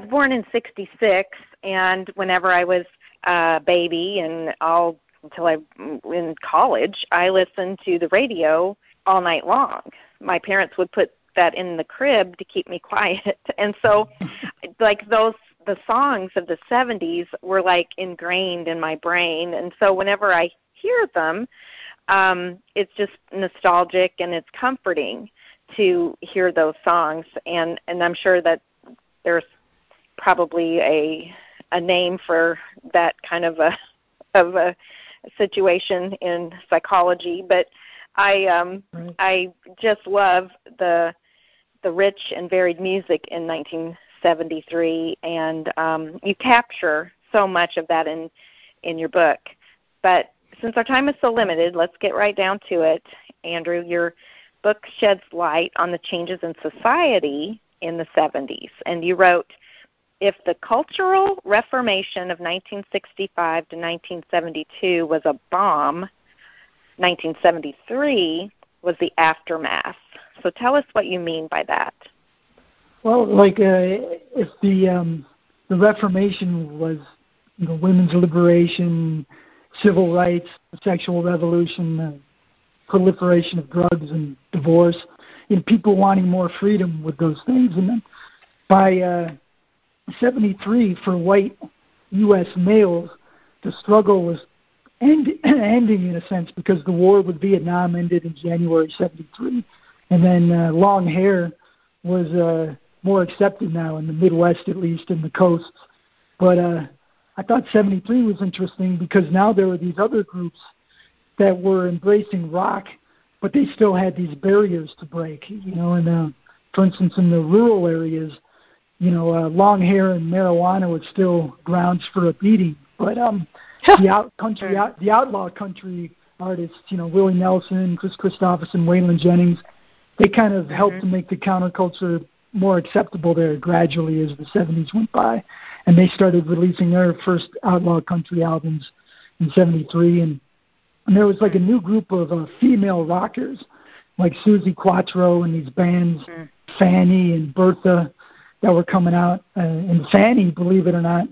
born in 66, and whenever I was a baby and all until I in college, I listened to the radio all night long. My parents would put that in the crib to keep me quiet. And so like the songs of the 70s were like ingrained in my brain. And so whenever I hear them, it's just nostalgic, and it's comforting to hear those songs. And I'm sure that there's probably a name for that kind of a situation in psychology, but I just love the rich and varied music in 1973, and you capture so much of that in your book. But since our time is so limited, let's get right down to it. Andrew, your book sheds light on the changes in society in the 70s, and you wrote, if the Cultural Reformation of 1965 to 1972 was a bomb, 1973 was the aftermath. So tell us what you mean by that. Well, like if the Reformation was women's liberation, civil rights, the sexual revolution, the proliferation of drugs and divorce, and people wanting more freedom with those things. And then by 73, for white U.S. males, the struggle was ending in a sense, because the war with Vietnam ended in January '73, and then long hair was more accepted now in the Midwest, at least in the coasts. But I thought '73 was interesting because now there were these other groups that were embracing rock, but they still had these barriers to break, you know. And for instance, in the rural areas, you know, long hair and marijuana was still grounds for a beating. But the outlaw country artists, you know, Willie Nelson, Chris Christopherson, Waylon Jennings, they kind of helped to make the counterculture more acceptable there gradually as the 70s went by. And they started releasing their first outlaw country albums in 73. And there was like a new group of female rockers, like Susie Quattro and these bands, Fanny and Bertha, that were coming out. And Fanny, believe it or not,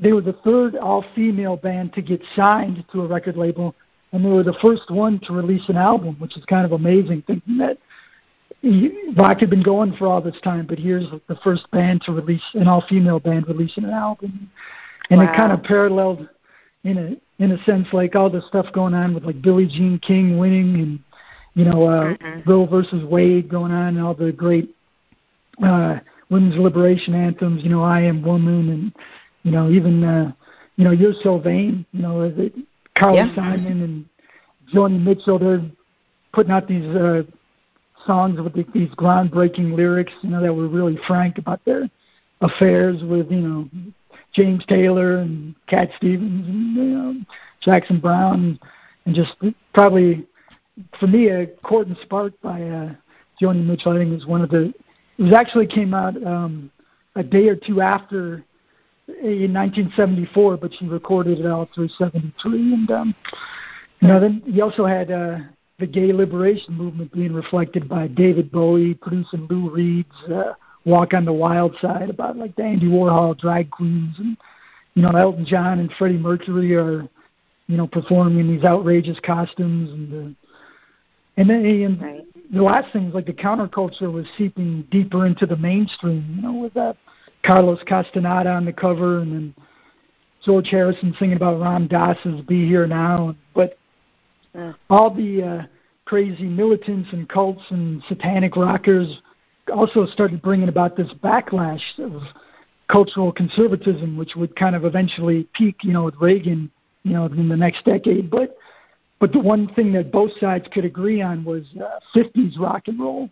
they were the third all-female band to get signed to a record label, and they were the first one to release an album, which is kind of amazing, thinking that rock had been going for all this time, but here's the first band to release, an all-female band releasing an album. And it kind of paralleled, in a sense, like all the stuff going on with like Billie Jean King winning and, you know, Roe versus Wade going on, and all the great women's liberation anthems, you know, I Am Woman, and, you know, even, you know, You're So Vain, you know, Carly Simon and Joni Mitchell, they're putting out these songs with these groundbreaking lyrics, you know, that were really frank about their affairs with, you know, James Taylor and Cat Stevens and, you know, Jackson Browne, and just probably, for me, Caught and Sparked by Joni Mitchell, I think, was one of the, it was actually came out a day or two after, in 1974, but she recorded it all through '73, and you know, then you also had the gay liberation movement being reflected by David Bowie producing Lou Reed's "Walk on the Wild Side" about like the Andy Warhol drag queens, and you know, Elton John and Freddie Mercury are, you know, performing in these outrageous costumes, and the last thing is like the counterculture was seeping deeper into the mainstream, you know, with that. Carlos Castaneda on the cover, and then George Harrison singing about Ram Dass's "Be Here Now." But all the crazy militants and cults and satanic rockers also started bringing about this backlash of cultural conservatism, which would kind of eventually peak, you know, with Reagan, you know, in the next decade. But the one thing that both sides could agree on was 50s rock and roll.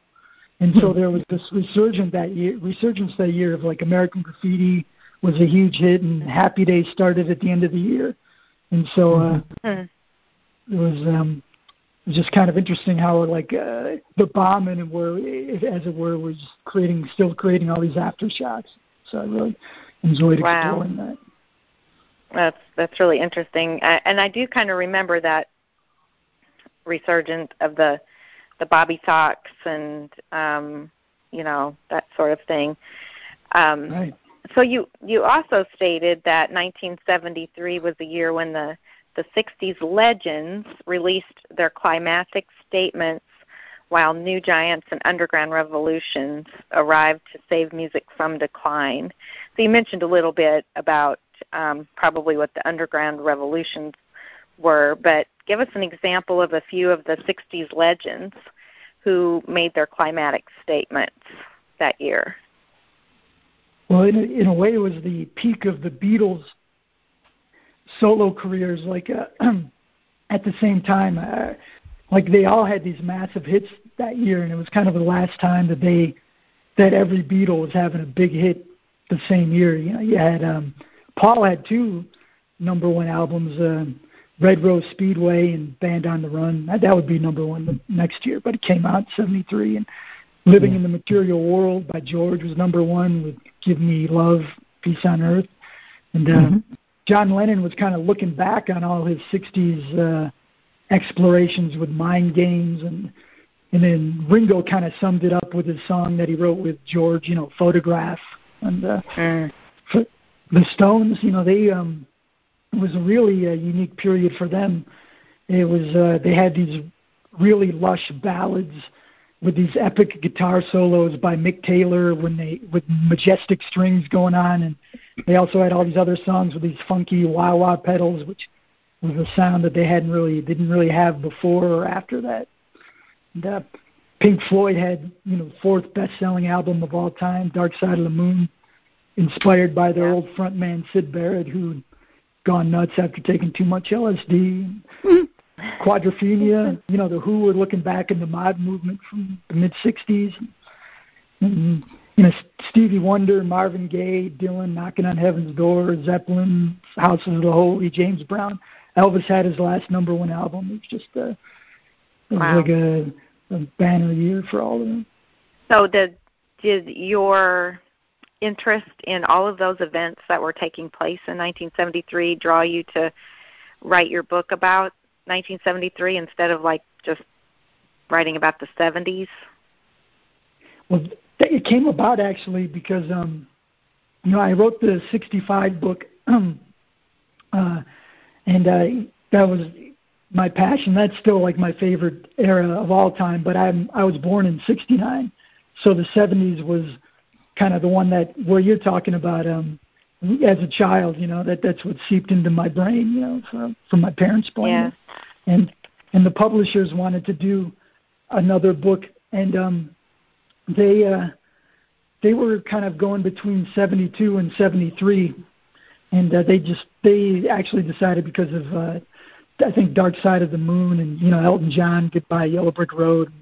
And so there was this resurgence that year of like American Graffiti was a huge hit, and Happy Days started at the end of the year. And so it was just kind of interesting how like the bomb, and was creating all these aftershocks. So I really enjoyed exploring that. That's really interesting, and I do kind of remember that resurgence of the bobby socks and, you know, that sort of thing. Right. So you also stated that 1973 was the year when the 60s legends released their climactic statements, while new giants and underground revolutions arrived to save music from decline. So you mentioned a little bit about probably what the underground revolutions were, but give us an example of a few of the 60s legends who made their climatic statements that year. Well, in a way, it was the peak of the Beatles' solo careers. Like at the same time, like they all had these massive hits that year, and it was kind of the last time that every Beatle was having a big hit the same year. You know, you had Paul had two number one albums. Red Rose Speedway and Band on the Run. That would be number one the next year, but it came out in 73. And Living in the Material World by George was number one with Give Me Love, Peace on Earth. And John Lennon was kind of looking back on all his 60s explorations with Mind Games. And then Ringo kind of summed it up with his song that he wrote with George, you know, Photograph. And the Stones, you know, they... It was really a unique period for them. It was they had these really lush ballads with these epic guitar solos by Mick Taylor with majestic strings going on, and they also had all these other songs with these funky wah-wah pedals, which was a sound that they didn't really have before or after that. The Pink Floyd had, fourth best-selling album of all time, Dark Side of the Moon, inspired by their old frontman Syd Barrett, who'd gone nuts after taking too much LSD. Quadrophenia, the Who were looking back in the mod movement from the mid-'60s. And, Stevie Wonder, Marvin Gaye, Dylan, Knocking on Heaven's Door, Zeppelin, Houses of the Holy, James Brown. Elvis had his last number one album. It was just like a banner year for all of them. So did your interest in all of those events that were taking place in 1973 draw you to write your book about 1973 instead of just writing about the 70s? Well, it came about actually because I wrote the 65 book, that was my passion. That's still my favorite era of all time. But I was born in '69, so the 70s was kind of the one where you're talking about. As a child, that's what seeped into my brain, from my parents' point of view. And the publishers wanted to do another book, and they were kind of going between 72 and 73, and they actually decided because of I think Dark Side of the Moon and Elton John, Goodbye Yellow Brick Road.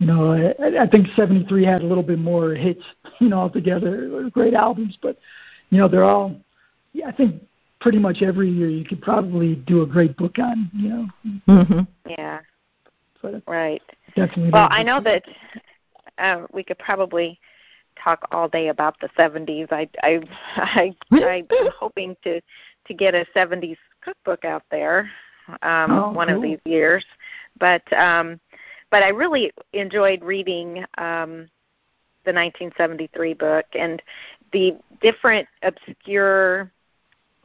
I think 73 had a little bit more hits, altogether, great albums, but. They're all, I think pretty much every year you could probably do a great book on, Mm-hmm. Yeah, but right. Definitely. Well, I know that we could probably talk all day about the 70s. I'm hoping to get a 70s cookbook out there one of these years. But I really enjoyed reading the 1973 book and the different obscure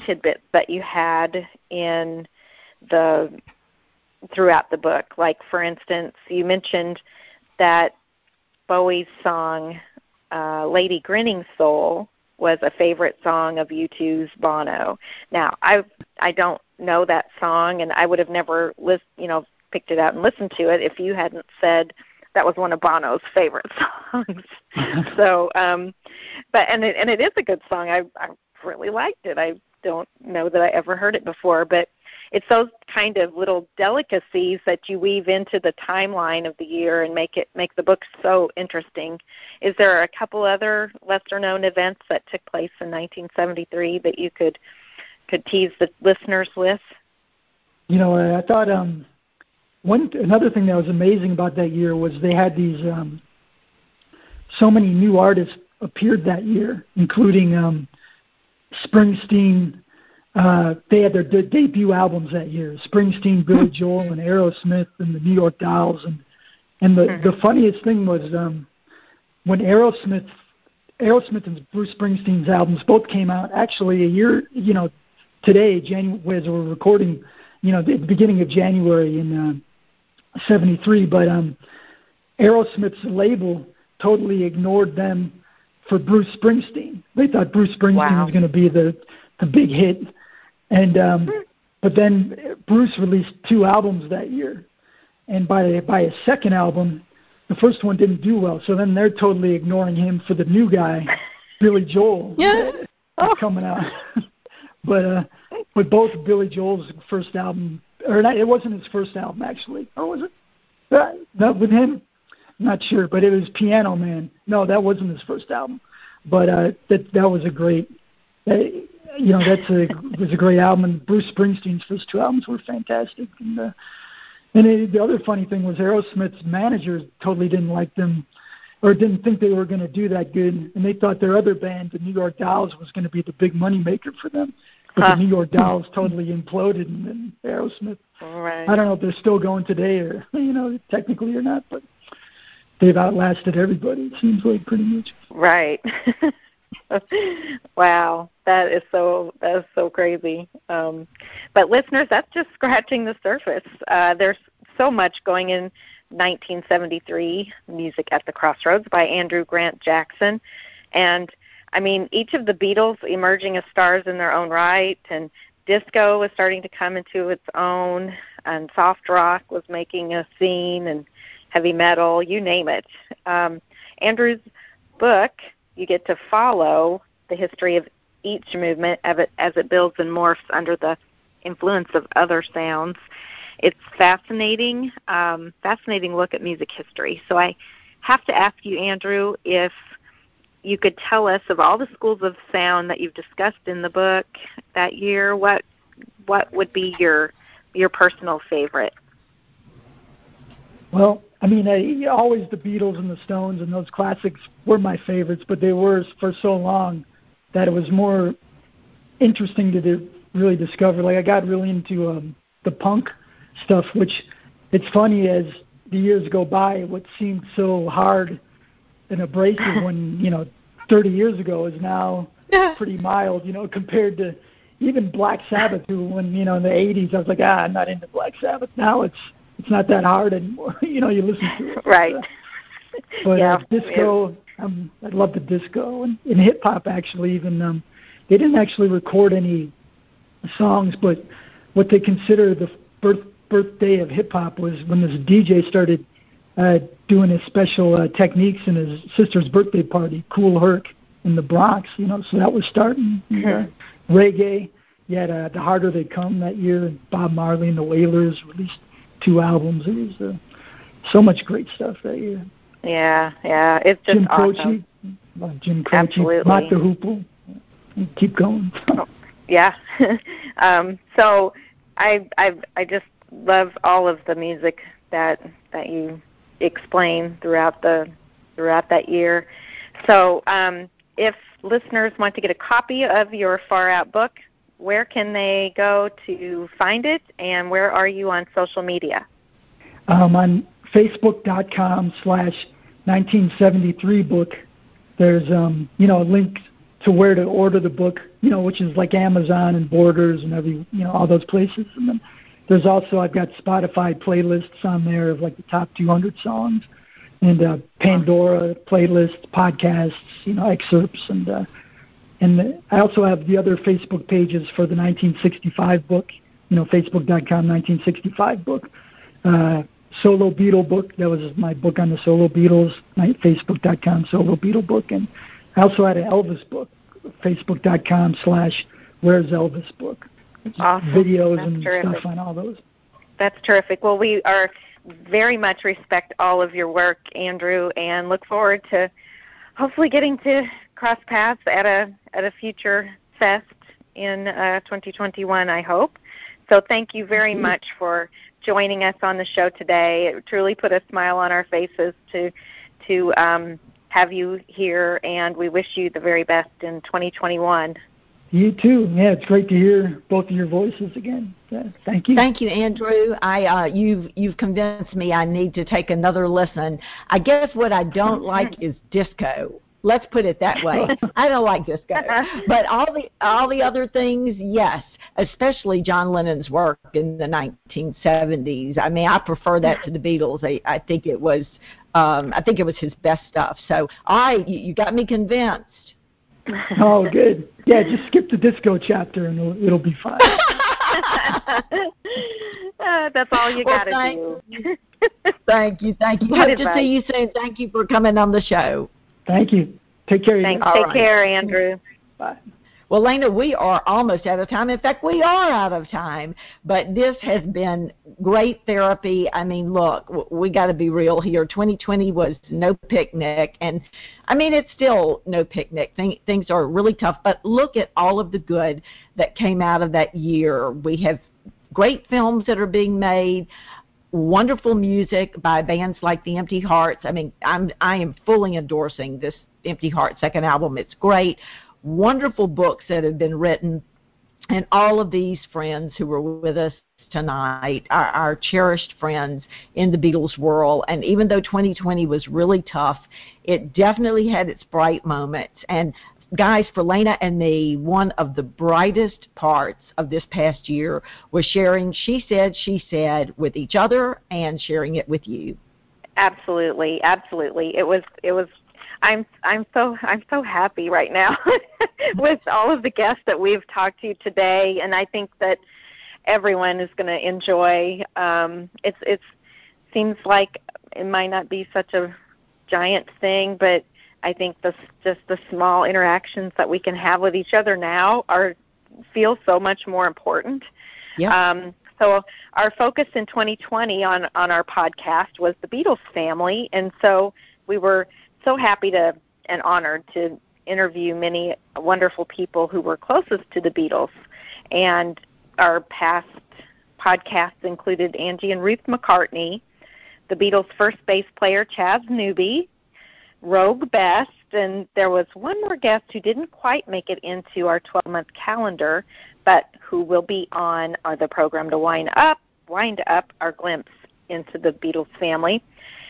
tidbits that you had throughout the book. Like, for instance, you mentioned that Bowie's song, Lady Grinning Soul, was a favorite song of U2's Bono. Now, I don't know that song, and I would have never picked it out and listened to it if you hadn't said that was one of Bono's favorite songs. So, it is a good song. I really liked it. I don't know that I ever heard it before, but it's those kind of little delicacies that you weave into the timeline of the year and make the book so interesting. Is there a couple other lesser-known events that took place in 1973 that you could tease the listeners with? I thought. Another thing that was amazing about that year was they had these so many new artists appeared that year, including Springsteen. They had their debut albums that year: Springsteen, Billy Joel, and Aerosmith, and the New York Dolls. And the funniest thing was when Aerosmith and Bruce Springsteen's albums both came out actually a year today, January, as we're recording, at the beginning of January in 73, but Aerosmith's label totally ignored them for Bruce Springsteen. They thought Bruce Springsteen was going to be the big hit, and but then Bruce released two albums that year, and by his second album, the first one didn't do well. So then they're totally ignoring him for the new guy, Billy Joel, that's coming out. But both Billy Joel's first album, or not, it wasn't his first album actually, or was it? Not with him, not sure. But it was Piano Man. No, that wasn't his first album. But that was a great, was a great album. And Bruce Springsteen's first two albums were fantastic. And the other funny thing was Aerosmith's manager totally didn't like them, or didn't think they were going to do that good, and they thought their other band, the New York Dolls, was going to be the big money maker for them. But the New York Dolls totally imploded, and then Aerosmith. Right. I don't know if they're still going today, or technically or not, but they've outlasted everybody. It seems like pretty much. Right. Wow, that is so crazy. But listeners, that's just scratching the surface. There's so much going in. 1973, Music at the Crossroads by Andrew Grant Jackson. And, each of the Beatles emerging as stars in their own right, and disco was starting to come into its own, and soft rock was making a scene, and heavy metal, you name it. Andrew's book, you get to follow the history of each movement as it builds and morphs under the influence of other sounds. It's fascinating, fascinating look at music history. So I have to ask you, Andrew, if you could tell us of all the schools of sound that you've discussed in the book that year, what would be your personal favorite? Well, I mean, always the Beatles and the Stones and those classics were my favorites, but they were for so long that it was more interesting to really discover. Like, I got really into the punk stuff, which it's funny, as the years go by, what seemed so hard and abrasive when, 30 years ago is now pretty mild, compared to even Black Sabbath, who when, in the 80s, I was like, I'm not into Black Sabbath. Now it's not that hard anymore. You listen to it. Right. But disco, I love the disco, and hip-hop, actually, even. They didn't actually record any songs, but what they consider the birthday of hip-hop was when this DJ started doing his special techniques in his sister's birthday party, Cool Herc in the Bronx, so that was starting. Mm-hmm. Reggae, you had The Harder They Come that year, and Bob Marley and the Wailers released 2 albums. It was so much great stuff that year. Yeah, it's just awesome. Jim Croce, absolutely. Rock the Hoople, keep going. Yeah. So I just love all of the music that you explain throughout that year. So if listeners want to get a copy of your Far Out book, where can they go to find it, and where are you on social media? On Facebook.com/1973book, there's a link to where to order the book, which is like Amazon and Borders and every, all those places. And then there's also, I've got Spotify playlists on there of like the top 200 songs, and Pandora playlists, podcasts, excerpts. And I also have the other Facebook pages for the 1965 book, facebook.com 1965 book. Solo Beatle book, that was my book on the Solo Beatles, facebook.com Solo Beatle book. And I also had an Elvis book, facebook.com/Where's Elvis book. Awesome. Videos That's and terrific. Stuff on all those. That's terrific. Well, we are very much respect all of your work, Andrew, and look forward to hopefully getting to cross paths at a future fest in 2021, I hope. So thank you very much for joining us on the show today. It truly put a smile on our faces to have you here, and we wish you the very best in 2021. You too. Yeah, it's great to hear both of your voices again. Yeah, thank you. Thank you, Andrew. You've convinced me I need to take another listen. I guess what I don't like is disco. Let's put it that way. I don't like disco, but all the other things, yes, especially John Lennon's work in the 1970s. I mean, I prefer that to the Beatles. I think it was his best stuff. So you got me convinced. Oh, good. Yeah, just skip the disco chapter and it'll be fine. That's all you got to do. Thank you. Hope to see you soon. Thank you for coming on the show. Thank you. Take care. Thanks. Take care, Andrew. Bye. Well, Lena, we are almost out of time. In fact, we are out of time. But this has been great therapy. I mean, look, we got to be real here. 2020 was no picnic. And, I mean, it's still no picnic. Things are really tough. But look at all of the good that came out of that year. We have great films that are being made. Wonderful music by bands like The Empty Hearts. I mean, I am fully endorsing this Empty Hearts second album. It's great. Wonderful books that have been written, and all of these friends who were with us tonight, our cherished friends in the Beatles world. And even though 2020 was really tough, it definitely had its bright moments. And guys, for Lena and me, one of the brightest parts of this past year was sharing she said with each other and sharing it with you. Absolutely. It was I'm so happy right now with all of the guests that we've talked to today, and I think that everyone is going to enjoy. It seems like it might not be such a giant thing, but I think just the small interactions that we can have with each other now feel so much more important. Yeah. So our focus in 2020 on our podcast was the Beatles family, and so we were so happy and honored to interview many wonderful people who were closest to the Beatles. And our past podcasts included Angie and Ruth McCartney, the Beatles' first bass player Chas Newby, Rogue Best, and there was one more guest who didn't quite make it into our 12-month calendar, but who will be on the program to wind up our glimpse into the Beatles family.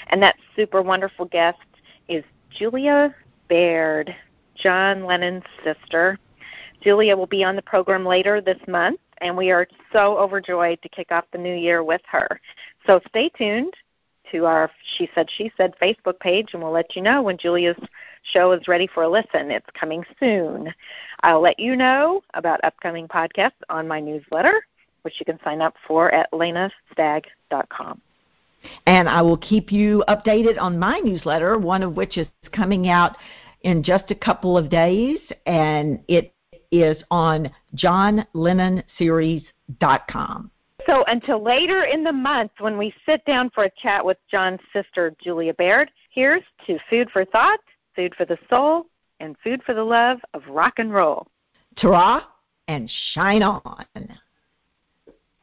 And that super wonderful guest is Julia Baird, John Lennon's sister. Julia will be on the program later this month, and we are so overjoyed to kick off the new year with her. So stay tuned to our She Said Facebook page, and we'll let you know when Julia's show is ready for a listen. It's coming soon. I'll let you know about upcoming podcasts on my newsletter, which you can sign up for at lenastagg.com. And I will keep you updated on my newsletter, one of which is coming out in just a couple of days, and it is on johnlennonseries.com. So until later in the month when we sit down for a chat with John's sister, Julia Baird, here's to food for thought, food for the soul, and food for the love of rock and roll. Ta-ra and shine on.